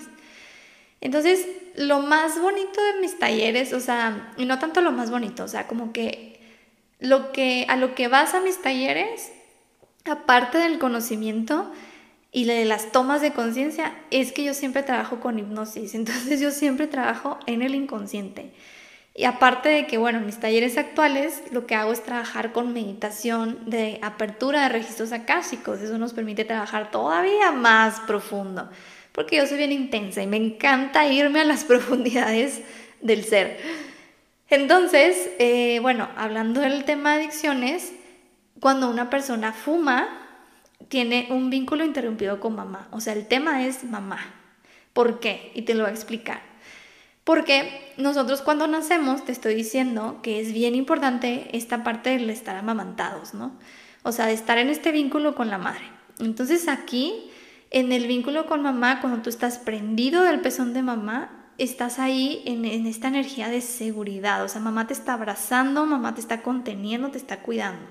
Entonces, lo más bonito de mis talleres, o sea, y no tanto lo más bonito, o sea, como que, a lo que vas a mis talleres, aparte del conocimiento y de las tomas de conciencia, es que yo siempre trabajo con hipnosis. Entonces, yo siempre trabajo en el inconsciente. Y aparte de que, bueno, mis talleres actuales, lo que hago es trabajar con meditación de apertura de registros akáshicos. Eso nos permite trabajar todavía más profundo, porque yo soy bien intensa y me encanta irme a las profundidades del ser. Entonces, hablando del tema de adicciones, cuando una persona fuma, tiene un vínculo interrumpido con mamá. O sea, el tema es mamá. ¿Por qué? Y te lo voy a explicar. Porque nosotros cuando nacemos, te estoy diciendo que es bien importante esta parte del estar amamantados, ¿no? O sea, de estar en este vínculo con la madre. Entonces aquí, en el vínculo con mamá, cuando tú estás prendido del pezón de mamá, estás ahí en esta energía de seguridad. O sea, mamá te está abrazando, mamá te está conteniendo, te está cuidando.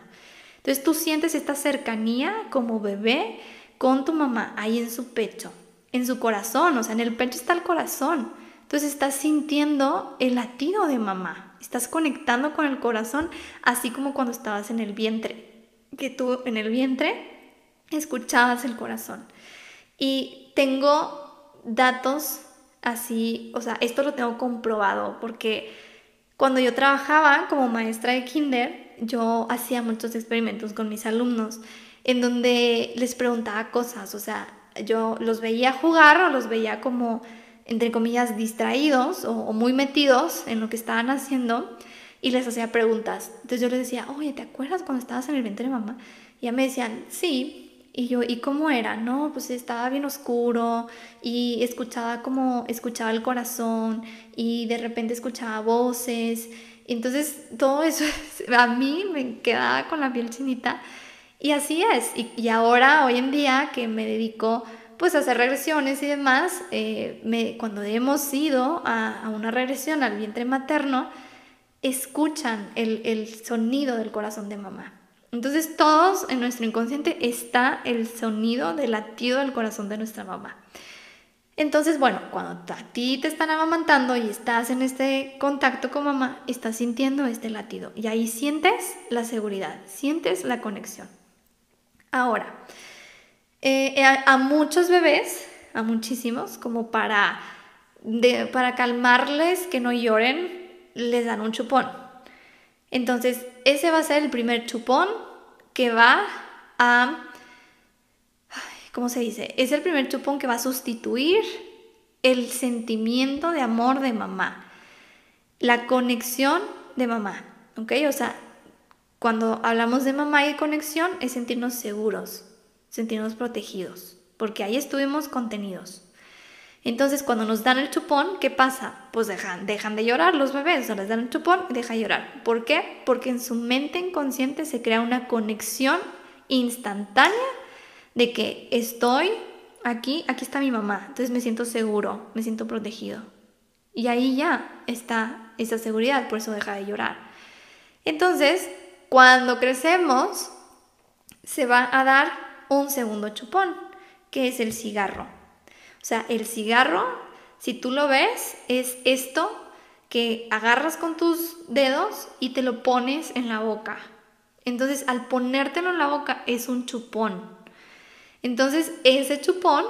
Entonces tú sientes esta cercanía como bebé con tu mamá, ahí en su pecho, en su corazón. O sea, en el pecho está el corazón. Entonces estás sintiendo el latido de mamá. Estás conectando con el corazón, así como cuando estabas en el vientre. que tú en el vientre escuchabas el corazón. Y tengo datos así, o sea, esto lo tengo comprobado, porque cuando yo trabajaba como maestra de kinder, yo hacía muchos experimentos con mis alumnos, en donde les preguntaba cosas, o sea, yo los veía jugar o los veía como, entre comillas, distraídos o muy metidos en lo que estaban haciendo, y les hacía preguntas. Entonces yo les decía, oye, ¿te acuerdas cuando estabas en el vientre de mamá? Y ya me decían, sí. Y yo, ¿y cómo era? No, pues estaba bien oscuro y escuchaba el corazón y de repente escuchaba voces. Entonces todo eso a mí me quedaba con la piel chinita y así es. Y ahora, hoy en día, que me dedico pues a hacer regresiones y demás, cuando hemos ido a una regresión al vientre materno, escuchan el sonido del corazón de mamá. Entonces todos en nuestro inconsciente está el sonido del latido del corazón de nuestra mamá. Entonces, bueno, cuando a ti te están amamantando y estás en este contacto con mamá, estás sintiendo este latido y ahí sientes la seguridad, sientes la conexión. Ahora, a muchos bebés, a muchísimos, como para calmarles que no lloren, les dan un chupón. Entonces, ese va a ser el primer chupón que va a... ¿Cómo se dice? Es el primer chupón que va a sustituir el sentimiento de amor de mamá, la conexión de mamá, ¿ok? O sea, cuando hablamos de mamá y conexión es sentirnos seguros, sentirnos protegidos, porque ahí estuvimos contenidos. Entonces, cuando nos dan el chupón, ¿qué pasa? Pues dejan de llorar los bebés, o sea, les dan el chupón y dejan de llorar. ¿Por qué? Porque en su mente inconsciente se crea una conexión instantánea de que estoy aquí está mi mamá, entonces me siento seguro, me siento protegido. Y ahí ya está esa seguridad, por eso deja de llorar. Entonces, cuando crecemos, se va a dar un segundo chupón, que es el cigarro. O sea, el cigarro, si tú lo ves, es esto que agarras con tus dedos y te lo pones en la boca. Entonces, al ponértelo en la boca es un chupón. Entonces, ese chupón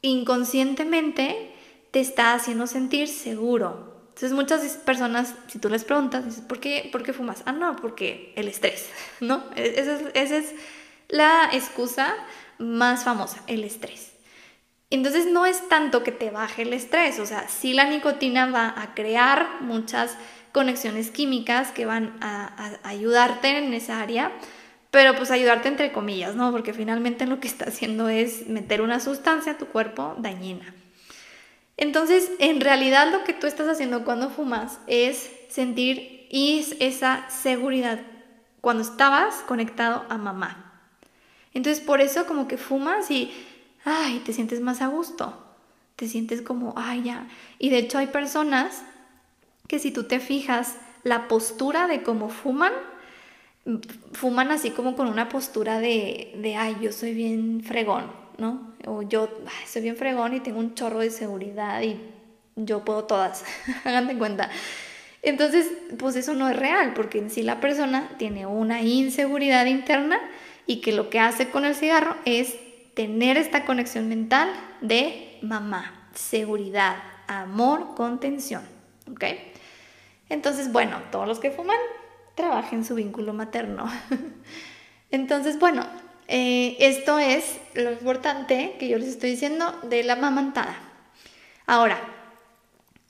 inconscientemente te está haciendo sentir seguro. Entonces, muchas personas, si tú les preguntas, dices, ¿por qué fumas? Ah, no, porque el estrés, ¿no? Esa es la excusa más famosa, el estrés. Entonces no es tanto que te baje el estrés, o sea, sí la nicotina va a crear muchas conexiones químicas que van a ayudarte en esa área, pero pues ayudarte entre comillas, ¿no? Porque finalmente lo que está haciendo es meter una sustancia a tu cuerpo dañina. Entonces, en realidad lo que tú estás haciendo cuando fumas es sentir esa seguridad cuando estabas conectado a mamá. Entonces por eso como que fumas y... Ay, te sientes más a gusto, te sientes como, ay, ya. Y de hecho hay personas que si tú te fijas la postura de cómo fuman así como con una postura de ay, yo soy bien fregón, ¿no? O yo soy bien fregón y tengo un chorro de seguridad y yo puedo todas, háganse cuenta. Entonces, pues eso no es real, porque en sí la persona tiene una inseguridad interna y que lo que hace con el cigarro es tener esta conexión mental de mamá, seguridad, amor, contención, ¿ok? Entonces, bueno, todos los que fuman, trabajen su vínculo materno. Entonces, bueno, esto es lo importante que yo les estoy diciendo de la amamantada. Ahora,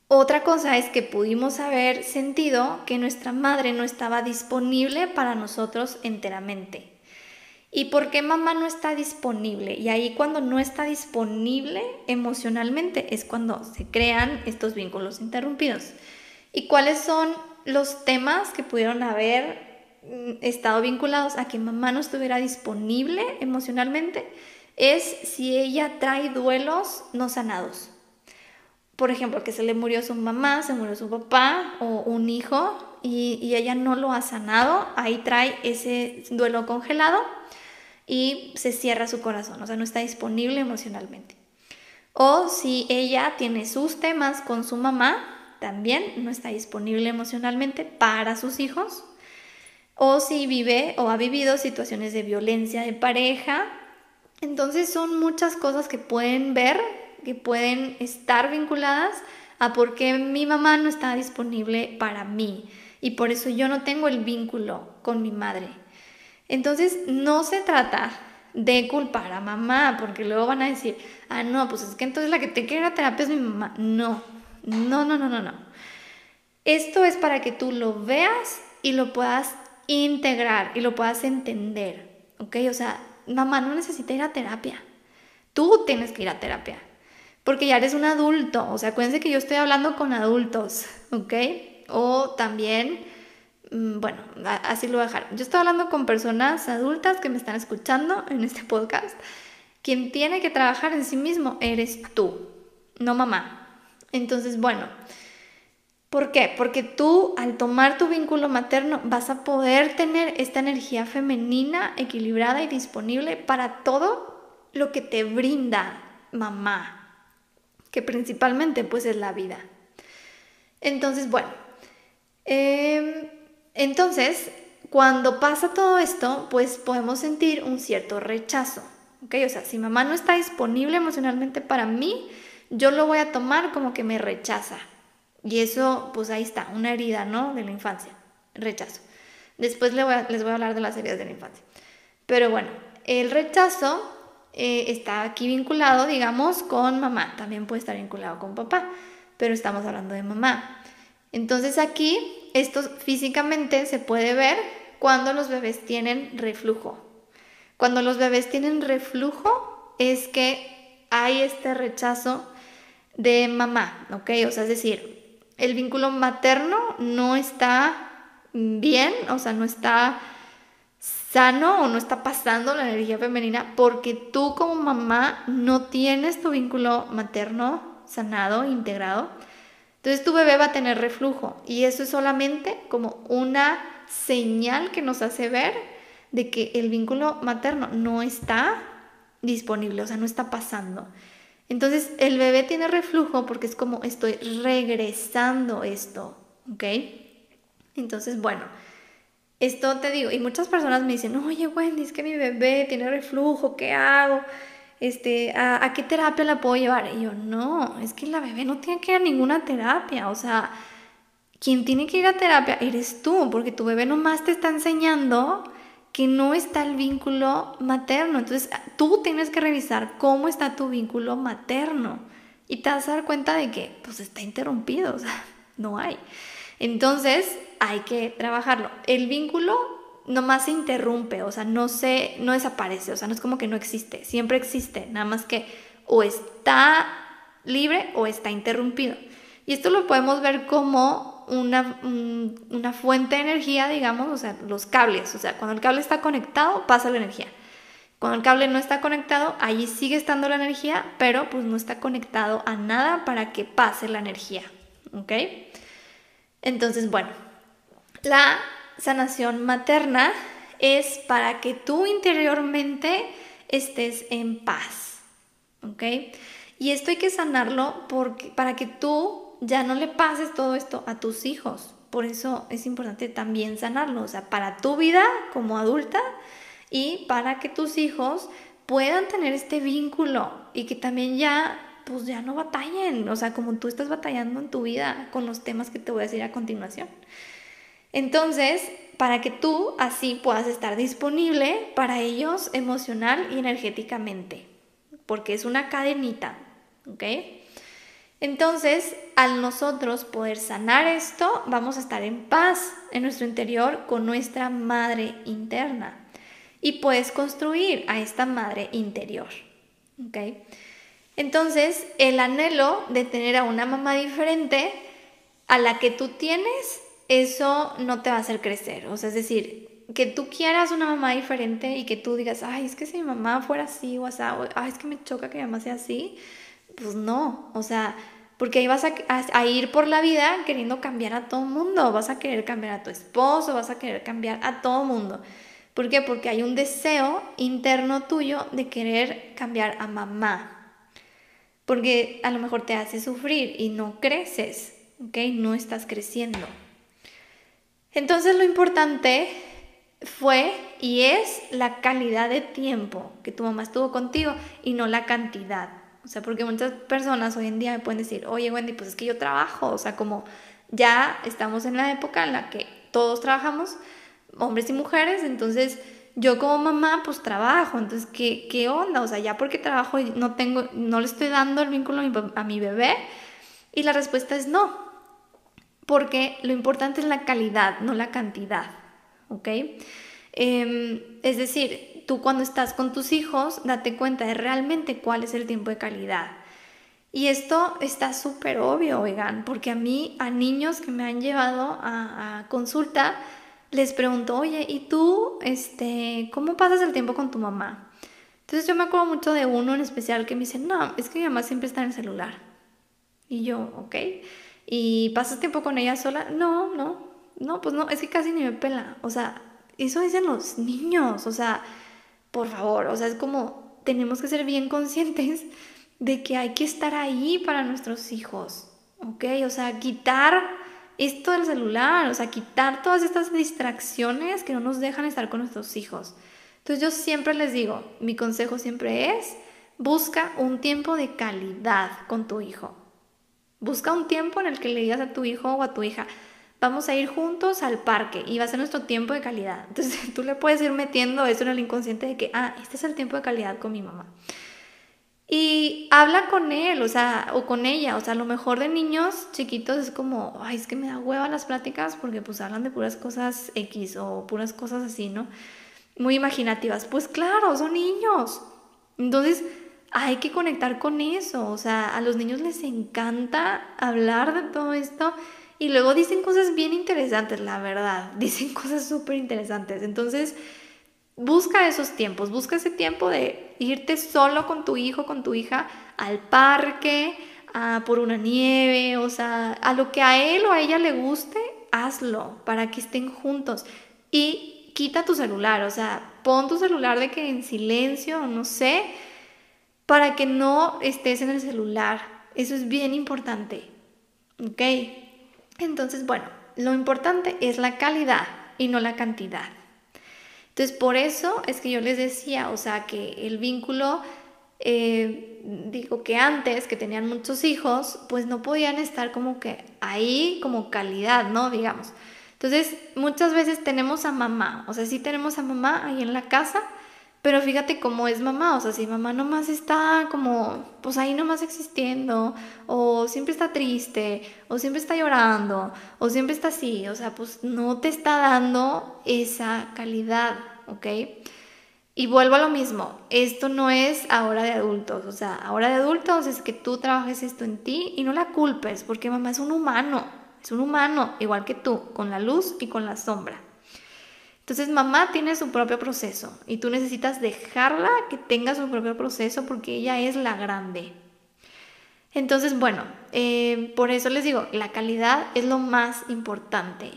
otra cosa es que pudimos haber sentido que nuestra madre no estaba disponible para nosotros enteramente. ¿Y por qué mamá no está disponible? Y ahí cuando no está disponible emocionalmente es cuando se crean estos vínculos interrumpidos. ¿Y cuáles son los temas que pudieron haber estado vinculados a que mamá no estuviera disponible emocionalmente? Es si ella trae duelos no sanados. Por ejemplo, que se le murió su mamá, se murió su papá o un hijo y ella no lo ha sanado, ahí trae ese duelo congelado y se cierra su corazón, o sea, no está disponible emocionalmente. O si ella tiene sus temas con su mamá, también no está disponible emocionalmente para sus hijos. o si vive o ha vivido situaciones de violencia de pareja. Entonces son muchas cosas que pueden ver, que pueden estar vinculadas a por qué mi mamá no está disponible para mí y por eso yo no tengo el vínculo con mi madre. Entonces no se trata de culpar a mamá, porque luego van a decir, ah no, pues es que entonces la que te quiere ir a terapia es mi mamá. No. Esto es para que tú lo veas y lo puedas integrar y lo puedas entender, ¿ok? O sea, mamá no necesita ir a terapia, tú tienes que ir a terapia, porque ya eres un adulto. O sea, acuérdense que yo estoy hablando con adultos, ¿ok? O también, bueno, así lo voy a dejar. Yo estoy hablando con personas adultas que me están escuchando en este podcast. Quien tiene que trabajar en sí mismo eres tú, no mamá. Entonces, bueno, ¿por qué? Porque tú, al tomar tu vínculo materno, vas a poder tener esta energía femenina equilibrada y disponible para todo lo que te brinda mamá, que principalmente pues es la vida. Entonces, bueno, entonces, cuando pasa todo esto, pues podemos sentir un cierto rechazo, ¿ok? O sea, si mamá no está disponible emocionalmente para mí, yo lo voy a tomar como que me rechaza. Y eso, pues ahí está, una herida, ¿no? De la infancia, rechazo. Después les voy a hablar de las heridas de la infancia. Pero bueno, el rechazo está aquí vinculado, digamos, con mamá. También puede estar vinculado con papá, pero estamos hablando de mamá. Entonces aquí, esto físicamente se puede ver cuando los bebés tienen reflujo. Cuando los bebés tienen reflujo es que hay este rechazo de mamá, ¿ok? O sea, es decir, el vínculo materno no está bien, o sea, no está sano o no está pasando la energía femenina porque tú como mamá no tienes tu vínculo materno sanado, integrado. Entonces tu bebé va a tener reflujo y eso es solamente como una señal que nos hace ver de que el vínculo materno no está disponible, o sea, no está pasando. Entonces el bebé tiene reflujo porque es como estoy regresando esto, ¿ok? Entonces, bueno, esto te digo, y muchas personas me dicen, oye Wendy, es que mi bebé tiene reflujo, ¿qué hago? ¿A qué terapia la puedo llevar? Y yo, no, es que la bebé no tiene que ir a ninguna terapia. O sea, quien tiene que ir a terapia eres tú, porque tu bebé nomás te está enseñando que no está el vínculo materno. Entonces tú tienes que revisar cómo está tu vínculo materno y te vas a dar cuenta de que pues está interrumpido, o sea, no hay. Entonces hay que trabajarlo. El vínculo nomás se interrumpe, o sea, no desaparece, o sea, no es como que no existe, siempre existe, nada más que o está libre o está interrumpido. Y esto lo podemos ver como una fuente de energía, digamos, o sea, los cables, o sea, cuando el cable está conectado pasa la energía. Cuando el cable no está conectado, allí sigue estando la energía, pero pues no está conectado a nada para que pase la energía, ¿ok? Entonces, bueno, la sanación materna es para que tú interiormente estés en paz, ¿ok? Y esto hay que sanarlo para que tú ya no le pases todo esto a tus hijos. Por eso es importante también sanarlo, o sea, para tu vida como adulta y para que tus hijos puedan tener este vínculo y que también ya, pues ya no batallen, o sea, como tú estás batallando en tu vida con los temas que te voy a decir a continuación. Entonces, para que tú así puedas estar disponible para ellos emocional y energéticamente, porque es una cadenita, ¿ok? Entonces, al nosotros poder sanar esto, vamos a estar en paz en nuestro interior con nuestra madre interna y puedes construir a esta madre interior, ¿ok? Entonces, el anhelo de tener a una mamá diferente a la que tú tienes, eso no te va a hacer crecer. O sea, es decir, que tú quieras una mamá diferente y que tú digas, ay, es que si mi mamá fuera así o así, ay, es que me choca que mi mamá sea así, pues no, o sea, porque ahí vas a ir por la vida queriendo cambiar a todo mundo, vas a querer cambiar a tu esposo, vas a querer cambiar a todo mundo. ¿Por qué? Porque hay un deseo interno tuyo de querer cambiar a mamá, porque a lo mejor te hace sufrir y no creces, ¿ok? No estás creciendo. Entonces lo importante fue y es la calidad de tiempo que tu mamá estuvo contigo y no la cantidad. O sea, porque muchas personas hoy en día me pueden decir, oye Wendy, pues es que yo trabajo, o sea, como ya estamos en la época en la que todos trabajamos, hombres y mujeres, entonces yo como mamá pues trabajo, entonces ¿qué onda? O sea, ya porque trabajo no le estoy dando el vínculo a mi bebé, y la respuesta es no, porque lo importante es la calidad, no la cantidad, ¿ok? Es decir, tú cuando estás con tus hijos, date cuenta de realmente cuál es el tiempo de calidad. Y esto está súper obvio, oigan, porque a niños que me han llevado a consulta, les pregunto, oye, ¿y tú cómo pasas el tiempo con tu mamá? Entonces yo me acuerdo mucho de uno en especial que me dice, no, es que mi mamá siempre está en el celular. Y yo, ok, ¿y pasas tiempo con ella sola? No, pues no, es que casi ni me pela, o sea... Eso dicen los niños, o sea, por favor, o sea, es como tenemos que ser bien conscientes de que hay que estar ahí para nuestros hijos, ¿ok? O sea, quitar esto del celular, o sea, quitar todas estas distracciones que no nos dejan estar con nuestros hijos. Entonces yo siempre les digo, mi consejo siempre es, busca un tiempo de calidad con tu hijo. Busca un tiempo en el que le digas a tu hijo o a tu hija, vamos a ir juntos al parque y va a ser nuestro tiempo de calidad. Entonces tú le puedes ir metiendo eso en el inconsciente de que, este es el tiempo de calidad con mi mamá. Y habla con él, o sea, o con ella. O sea, a lo mejor de niños chiquitos es como, ay, es que me da hueva las pláticas porque pues hablan de puras cosas X o puras cosas así, ¿no? Muy imaginativas. Pues claro, son niños. Entonces hay que conectar con eso. O sea, a los niños les encanta hablar de todo esto. Y luego dicen cosas bien interesantes, la verdad. Dicen cosas súper interesantes. Entonces, busca esos tiempos. Busca ese tiempo de irte solo con tu hijo, con tu hija, al parque, por una nieve. O sea, a lo que a él o a ella le guste, hazlo para que estén juntos. Y quita tu celular. O sea, pon tu celular de que en silencio, no sé, para que no estés en el celular. Eso es bien importante. ¿Ok? Entonces, bueno, lo importante es la calidad y no la cantidad. Entonces, por eso es que yo les decía, o sea, que el vínculo, digo que antes, que tenían muchos hijos, pues no podían estar como que ahí como calidad, ¿no? Digamos. Entonces, muchas veces tenemos a mamá, o sea, sí tenemos a mamá ahí en la casa, pero fíjate cómo es mamá, o sea, si mamá nomás está como, pues ahí nomás existiendo, o siempre está triste, o siempre está llorando, o siempre está así, o sea, pues no te está dando esa calidad, ¿ok? Y vuelvo a lo mismo, esto no es ahora de adultos, o sea, ahora de adultos es que tú trabajes esto en ti y no la culpes, porque mamá es un humano, igual que tú, con la luz y con la sombra. Entonces mamá tiene su propio proceso y tú necesitas dejarla que tenga su propio proceso porque ella es la grande. Entonces, bueno, por eso les digo, la calidad es lo más importante.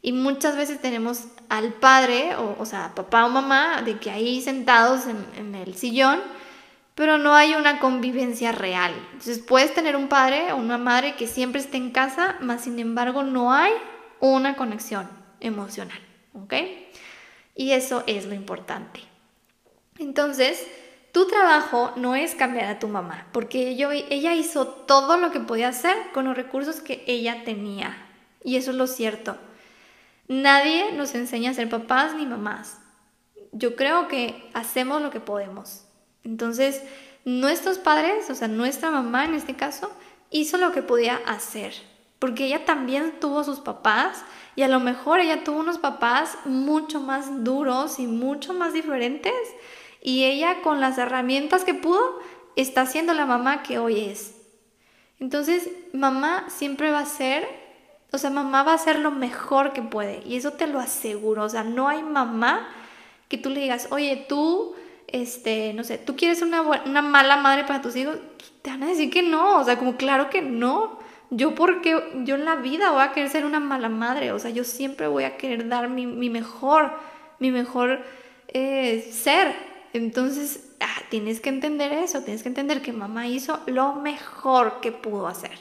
Y muchas veces tenemos al padre, o sea, papá o mamá, de que ahí sentados en el sillón, pero no hay una convivencia real. Entonces puedes tener un padre o una madre que siempre esté en casa, mas sin embargo no hay una conexión emocional. ¿Ok? Y eso es lo importante. Entonces, tu trabajo no es cambiar a tu mamá, porque ella hizo todo lo que podía hacer con los recursos que ella tenía. Y eso es lo cierto. Nadie nos enseña a ser papás ni mamás. Yo creo que hacemos lo que podemos. Entonces, nuestros padres, o sea, nuestra mamá en este caso, hizo lo que podía hacer. Porque ella también tuvo sus papás y a lo mejor ella tuvo unos papás mucho más duros y mucho más diferentes y ella con las herramientas que pudo está siendo la mamá que hoy es. Entonces mamá siempre va a ser, o sea, mamá va a hacer lo mejor que puede y eso te lo aseguro. O sea, no hay mamá que tú le digas, oye, tú, no sé, tú quieres una mala madre para tus hijos, te van a decir que no, o sea, como claro que no. Yo en la vida voy a querer ser una mala madre, o sea, yo siempre voy a querer dar mi mejor ser. Entonces, tienes que entender eso, tienes que entender que mamá hizo lo mejor que pudo hacer.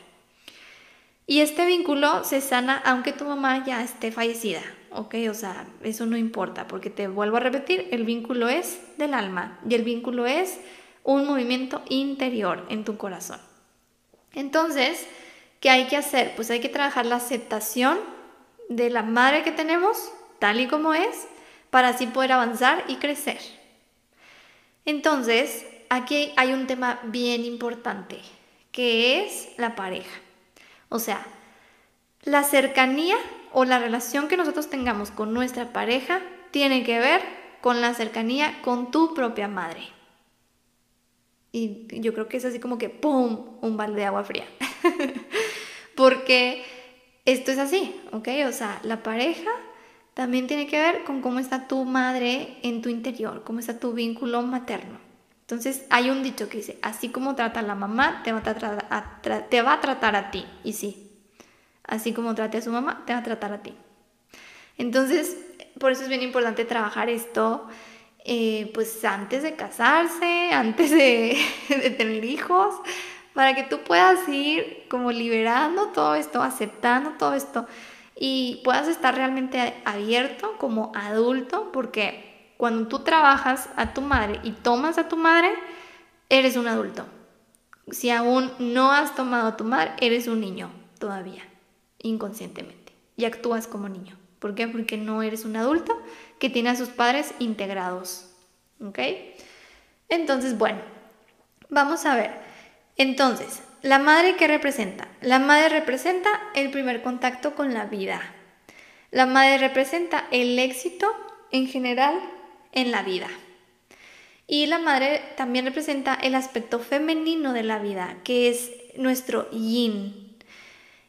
Y este vínculo se sana aunque tu mamá ya esté fallecida, ¿ok? O sea, eso no importa, porque te vuelvo a repetir, el vínculo es del alma y el vínculo es un movimiento interior en tu corazón. Entonces, ¿qué hay que hacer? Pues hay que trabajar la aceptación de la madre que tenemos, tal y como es, para así poder avanzar y crecer. Entonces, aquí hay un tema bien importante, que es la pareja. O sea, la cercanía o la relación que nosotros tengamos con nuestra pareja tiene que ver con la cercanía con tu propia madre. Y yo creo que es así como que ¡pum! Un balde de agua fría. Porque esto es así, ¿ok? O sea, la pareja también tiene que ver con cómo está tu madre en tu interior, cómo está tu vínculo materno. Entonces hay un dicho que dice, así como trata a la mamá, te va a tratar a ti. Y sí, así como trate a su mamá, te va a tratar a ti. Entonces, por eso es bien importante trabajar esto, pues antes de casarse, antes de tener hijos, para que tú puedas ir como liberando todo esto, aceptando todo esto, y puedas estar realmente abierto como adulto, porque cuando tú trabajas a tu madre y tomas a tu madre, eres un adulto. Si aún no has tomado a tu madre, eres un niño todavía, inconscientemente. Y actúas como niño. ¿Por qué? Porque no eres un adulto que tiene a sus padres integrados. ¿Ok? Entonces, bueno, vamos a ver. Entonces, ¿la madre qué representa? La madre representa el primer contacto con la vida. La madre representa el éxito en general en la vida. Y la madre también representa el aspecto femenino de la vida, que es nuestro yin.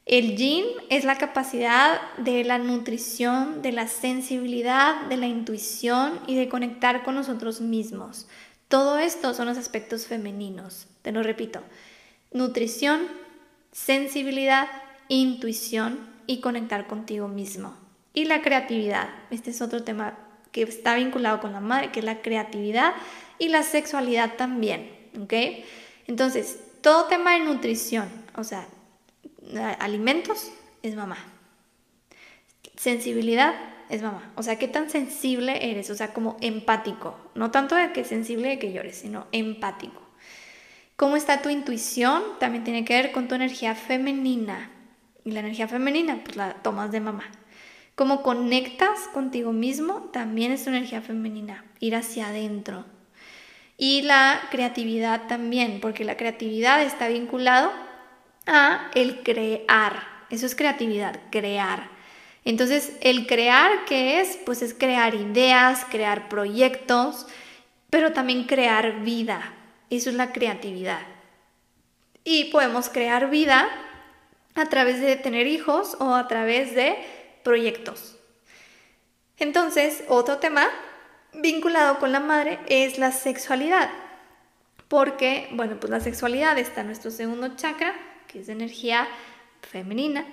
El yin es la capacidad de la nutrición, de la sensibilidad, de la intuición y de conectar con nosotros mismos. Todo esto son los aspectos femeninos. Te lo repito. Nutrición, sensibilidad, intuición y conectar contigo mismo. Y la creatividad. Este es otro tema que está vinculado con la madre, que es la creatividad y la sexualidad también, ¿ok? Entonces, todo tema de nutrición, o sea, alimentos es mamá. Sensibilidad es mamá. O sea, ¿qué tan sensible eres? O sea, como empático. No tanto de que sensible de que llores, sino empático. ¿Cómo está tu intuición? También tiene que ver con tu energía femenina. Y la energía femenina, pues la tomas de mamá. Cómo conectas contigo mismo también es tu energía femenina, ir hacia adentro. Y la creatividad también, porque la creatividad está vinculado a el crear. Eso es creatividad, crear. Entonces, el crear, ¿qué es? Pues es crear ideas, crear proyectos, pero también crear vida. Eso es la creatividad. Y podemos crear vida a través de tener hijos o a través de proyectos. Entonces, otro tema vinculado con la madre es la sexualidad, porque, bueno, pues la sexualidad está en nuestro segundo chakra, que es energía femenina,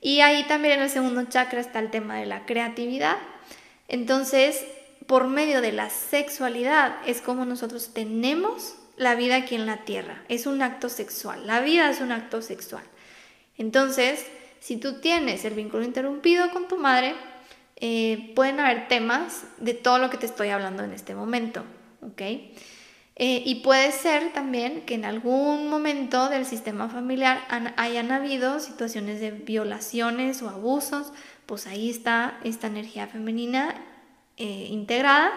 y ahí también en el segundo chakra está el tema de la creatividad. Entonces, por medio de la sexualidad es como nosotros tenemos la vida aquí en la tierra. Es un acto sexual, la vida es un acto sexual. Entonces, si tú tienes el vínculo interrumpido con tu madre, pueden haber temas de todo lo que te estoy hablando en este momento, ¿ok? Y puede ser también que en algún momento del sistema familiar hayan habido situaciones de violaciones o abusos, pues ahí está esta energía femenina integrada,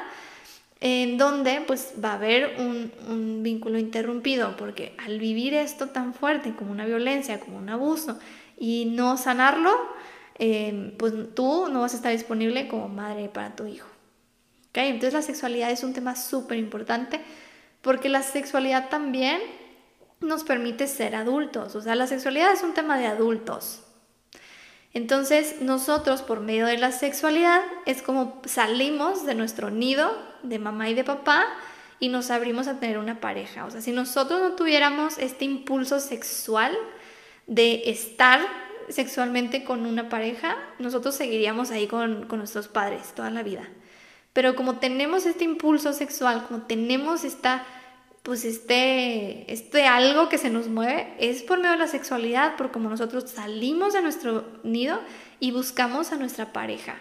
en donde pues va a haber un vínculo interrumpido, porque al vivir esto tan fuerte como una violencia, como un abuso, y no sanarlo, pues tú no vas a estar disponible como madre para tu hijo, ¿ok? Entonces la sexualidad es un tema súper importante, porque la sexualidad también nos permite ser adultos. O sea, la sexualidad es un tema de adultos. Entonces nosotros, por medio de la sexualidad, es como salimos de nuestro nido de mamá y de papá y nos abrimos a tener una pareja. O sea, si nosotros no tuviéramos este impulso sexual de estar sexualmente con una pareja, nosotros seguiríamos ahí con nuestros padres toda la vida. Pero como tenemos este impulso sexual, como tenemos esta pues este algo que se nos mueve es por medio de la sexualidad, por cómo nosotros salimos de nuestro nido y buscamos a nuestra pareja.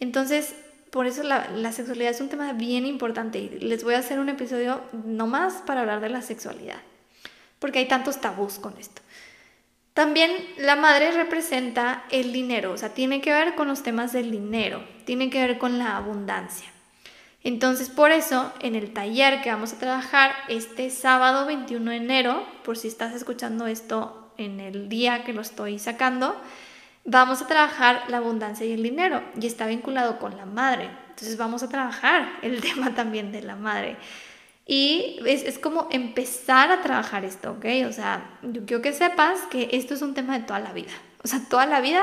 Entonces, por eso la sexualidad es un tema bien importante, y les voy a hacer un episodio nomás para hablar de la sexualidad, porque hay tantos tabús con esto. También la madre representa el dinero, o sea, tiene que ver con los temas del dinero, tiene que ver con la abundancia. Entonces, por eso, en el taller que vamos a trabajar este sábado 21 de enero, por si estás escuchando esto en el día que lo estoy sacando, vamos a trabajar la abundancia y el dinero, y está vinculado con la madre. Entonces vamos a trabajar el tema también de la madre. Y es como empezar a trabajar esto, ¿ok? O sea, yo quiero que sepas que esto es un tema de toda la vida. O sea, toda la vida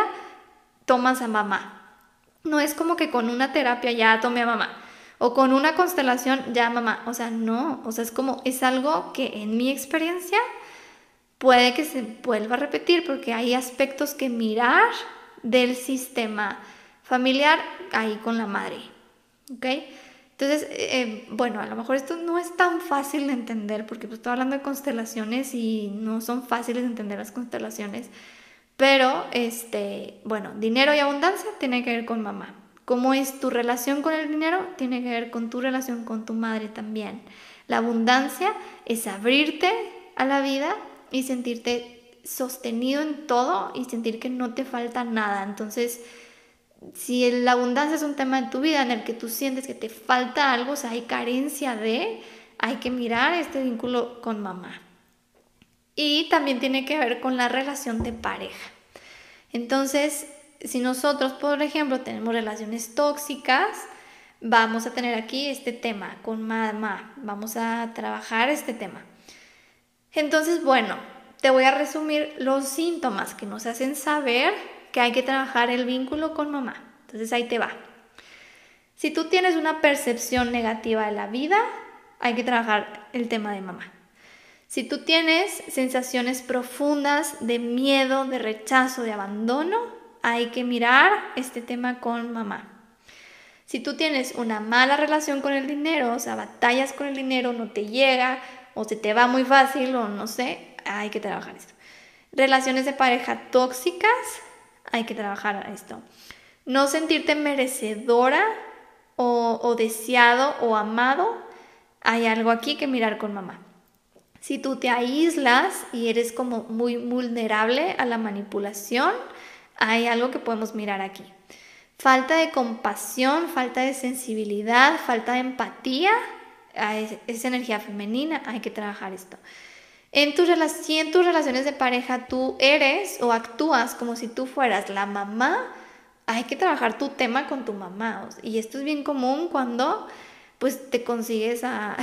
tomas a mamá. No es como que con una terapia ya tomé a mamá, o con una constelación ya mamá. O sea, no. O sea, es algo que en mi experiencia puede que se vuelva a repetir, porque hay aspectos que mirar del sistema familiar ahí con la madre, ¿ok? Entonces, bueno, a lo mejor esto no es tan fácil de entender, porque pues, estoy hablando de constelaciones y no son fáciles de entender las constelaciones, pero, bueno, dinero y abundancia tiene que ver con mamá. ¿Cómo es tu relación con el dinero? Tiene que ver con tu relación con tu madre también. La abundancia es abrirte a la vida y sentirte sostenido en todo y sentir que no te falta nada. Entonces, si la abundancia es un tema de tu vida en el que tú sientes que te falta algo, o sea, hay carencia hay que mirar este vínculo con mamá. Y también tiene que ver con la relación de pareja. Entonces, si nosotros, por ejemplo, tenemos relaciones tóxicas, vamos a tener aquí este tema con mamá, vamos a trabajar este tema. Entonces, bueno, te voy a resumir los síntomas que nos hacen saber que hay que trabajar el vínculo con mamá. Entonces ahí te va. Si tú tienes una percepción negativa de la vida, hay que trabajar el tema de mamá. Si tú tienes sensaciones profundas de miedo, de rechazo, de abandono, hay que mirar este tema con mamá. Si tú tienes una mala relación con el dinero, o sea, batallas con el dinero, no te llega, o se te va muy fácil, o no sé, hay que trabajar esto. Relaciones de pareja tóxicas, hay que trabajar esto. No sentirte merecedora o deseado o amado, hay algo aquí que mirar con mamá. Si tú te aíslas y eres como muy vulnerable a la manipulación, hay algo que podemos mirar aquí. Falta de compasión, falta de sensibilidad, falta de empatía, es energía femenina, hay que trabajar esto. Si en tus relaciones de pareja tú eres o actúas como si tú fueras la mamá, hay que trabajar tu tema con tu mamá. Y esto es bien común cuando pues, te consigues a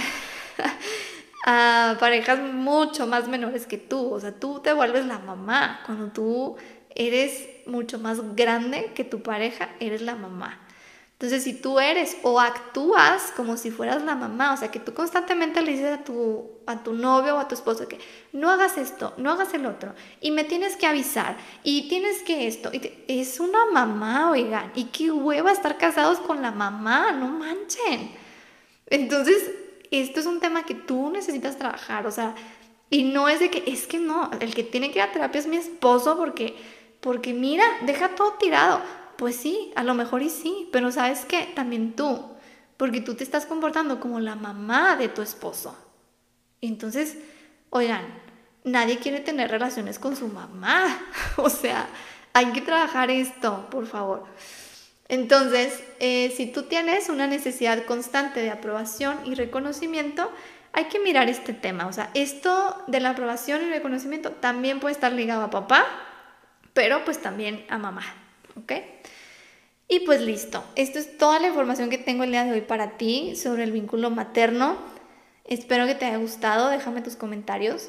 parejas mucho más menores que tú. O sea, tú te vuelves la mamá. Cuando tú eres mucho más grande que tu pareja, eres la mamá. Entonces, si tú eres o actúas como si fueras la mamá, o sea, que tú constantemente le dices a tu novio o a tu esposo que no hagas esto, no hagas el otro, y me tienes que avisar, y tienes que esto, es una mamá, oigan, y qué hueva estar casados con la mamá, no manchen. Entonces, esto es un tema que tú necesitas trabajar, o sea, y no es de que, es que no, el que tiene que ir a terapia es mi esposo porque mira, deja todo tirado. Pues sí, a lo mejor y sí, pero ¿sabes qué? También tú, porque tú te estás comportando como la mamá de tu esposo. Entonces, oigan, nadie quiere tener relaciones con su mamá, o sea, hay que trabajar esto, por favor. Entonces, si tú tienes una necesidad constante de aprobación y reconocimiento, hay que mirar este tema. O sea, esto de la aprobación y reconocimiento también puede estar ligado a papá, pero pues también a mamá, ¿ok? Y pues listo, esto es toda la información que tengo el día de hoy para ti sobre el vínculo materno. Espero que te haya gustado, déjame tus comentarios.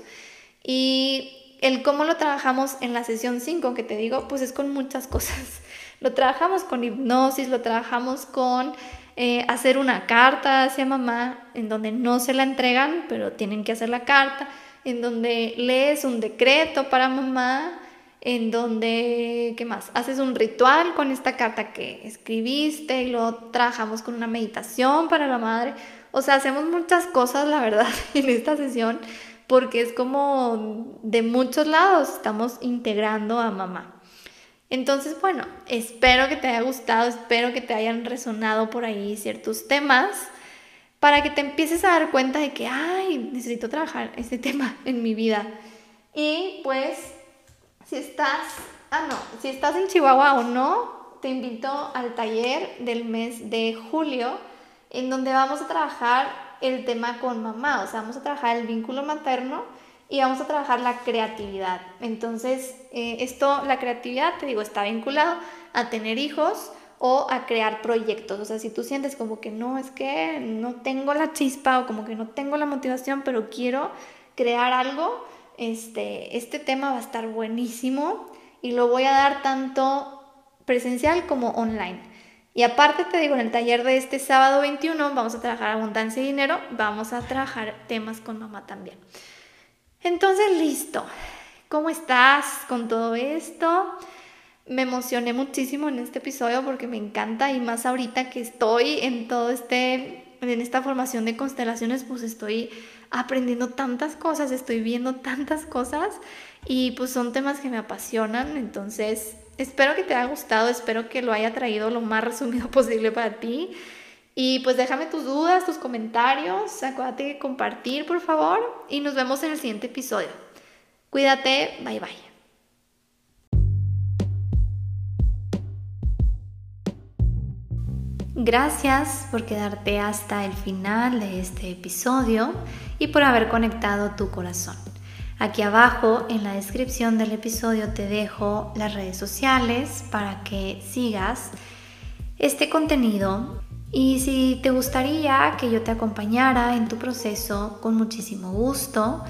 Y el cómo lo trabajamos en la sesión 5 que te digo, pues es con muchas cosas. Lo trabajamos con hipnosis, lo trabajamos con hacer una carta hacia mamá, en donde no se la entregan, pero tienen que hacer la carta, en donde lees un decreto para mamá, en donde, ¿qué más? Haces un ritual con esta carta que escribiste, y luego trabajamos con una meditación para la madre. O sea, hacemos muchas cosas, la verdad, en esta sesión, porque es como de muchos lados estamos integrando a mamá. Entonces, bueno, espero que te haya gustado, espero que te hayan resonado por ahí ciertos temas, para que te empieces a dar cuenta de que, ay, necesito trabajar este tema en mi vida. Y pues, si estás en Chihuahua o no, te invito al taller del mes de julio, en donde vamos a trabajar el tema con mamá. O sea, vamos a trabajar el vínculo materno y vamos a trabajar la creatividad. Entonces, la creatividad, te digo, está vinculado a tener hijos o a crear proyectos. O sea, si tú sientes como que no, es que no tengo la chispa o como que no tengo la motivación, pero quiero crear algo, este tema va a estar buenísimo y lo voy a dar tanto presencial como online. Y aparte te digo, en el taller de este sábado 21 vamos a trabajar abundancia y dinero, vamos a trabajar temas con mamá también. Entonces, listo. ¿Cómo estás con todo esto? Me emocioné muchísimo en este episodio porque me encanta, y más ahorita que estoy en esta formación de constelaciones, pues estoy aprendiendo tantas cosas, estoy viendo tantas cosas, y pues son temas que me apasionan. Entonces, espero que te haya gustado, espero que lo haya traído lo más resumido posible para ti. Y pues déjame tus dudas, tus comentarios, acuérdate de compartir, por favor, y nos vemos en el siguiente episodio. Cuídate, bye bye. Gracias por quedarte hasta el final de este episodio y por haber conectado tu corazón. Aquí abajo en la descripción del episodio te dejo las redes sociales para que sigas este contenido, y si te gustaría que yo te acompañara en tu proceso, con muchísimo gusto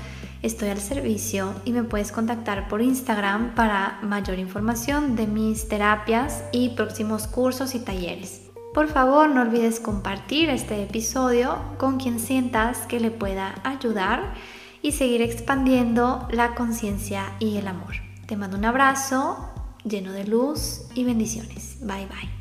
estoy al servicio y me puedes contactar por Instagram para mayor información de mis terapias y próximos cursos y talleres. Por favor, no olvides compartir este episodio con quien sientas que le pueda ayudar y seguir expandiendo la conciencia y el amor. Te mando un abrazo lleno de luz y bendiciones. Bye bye.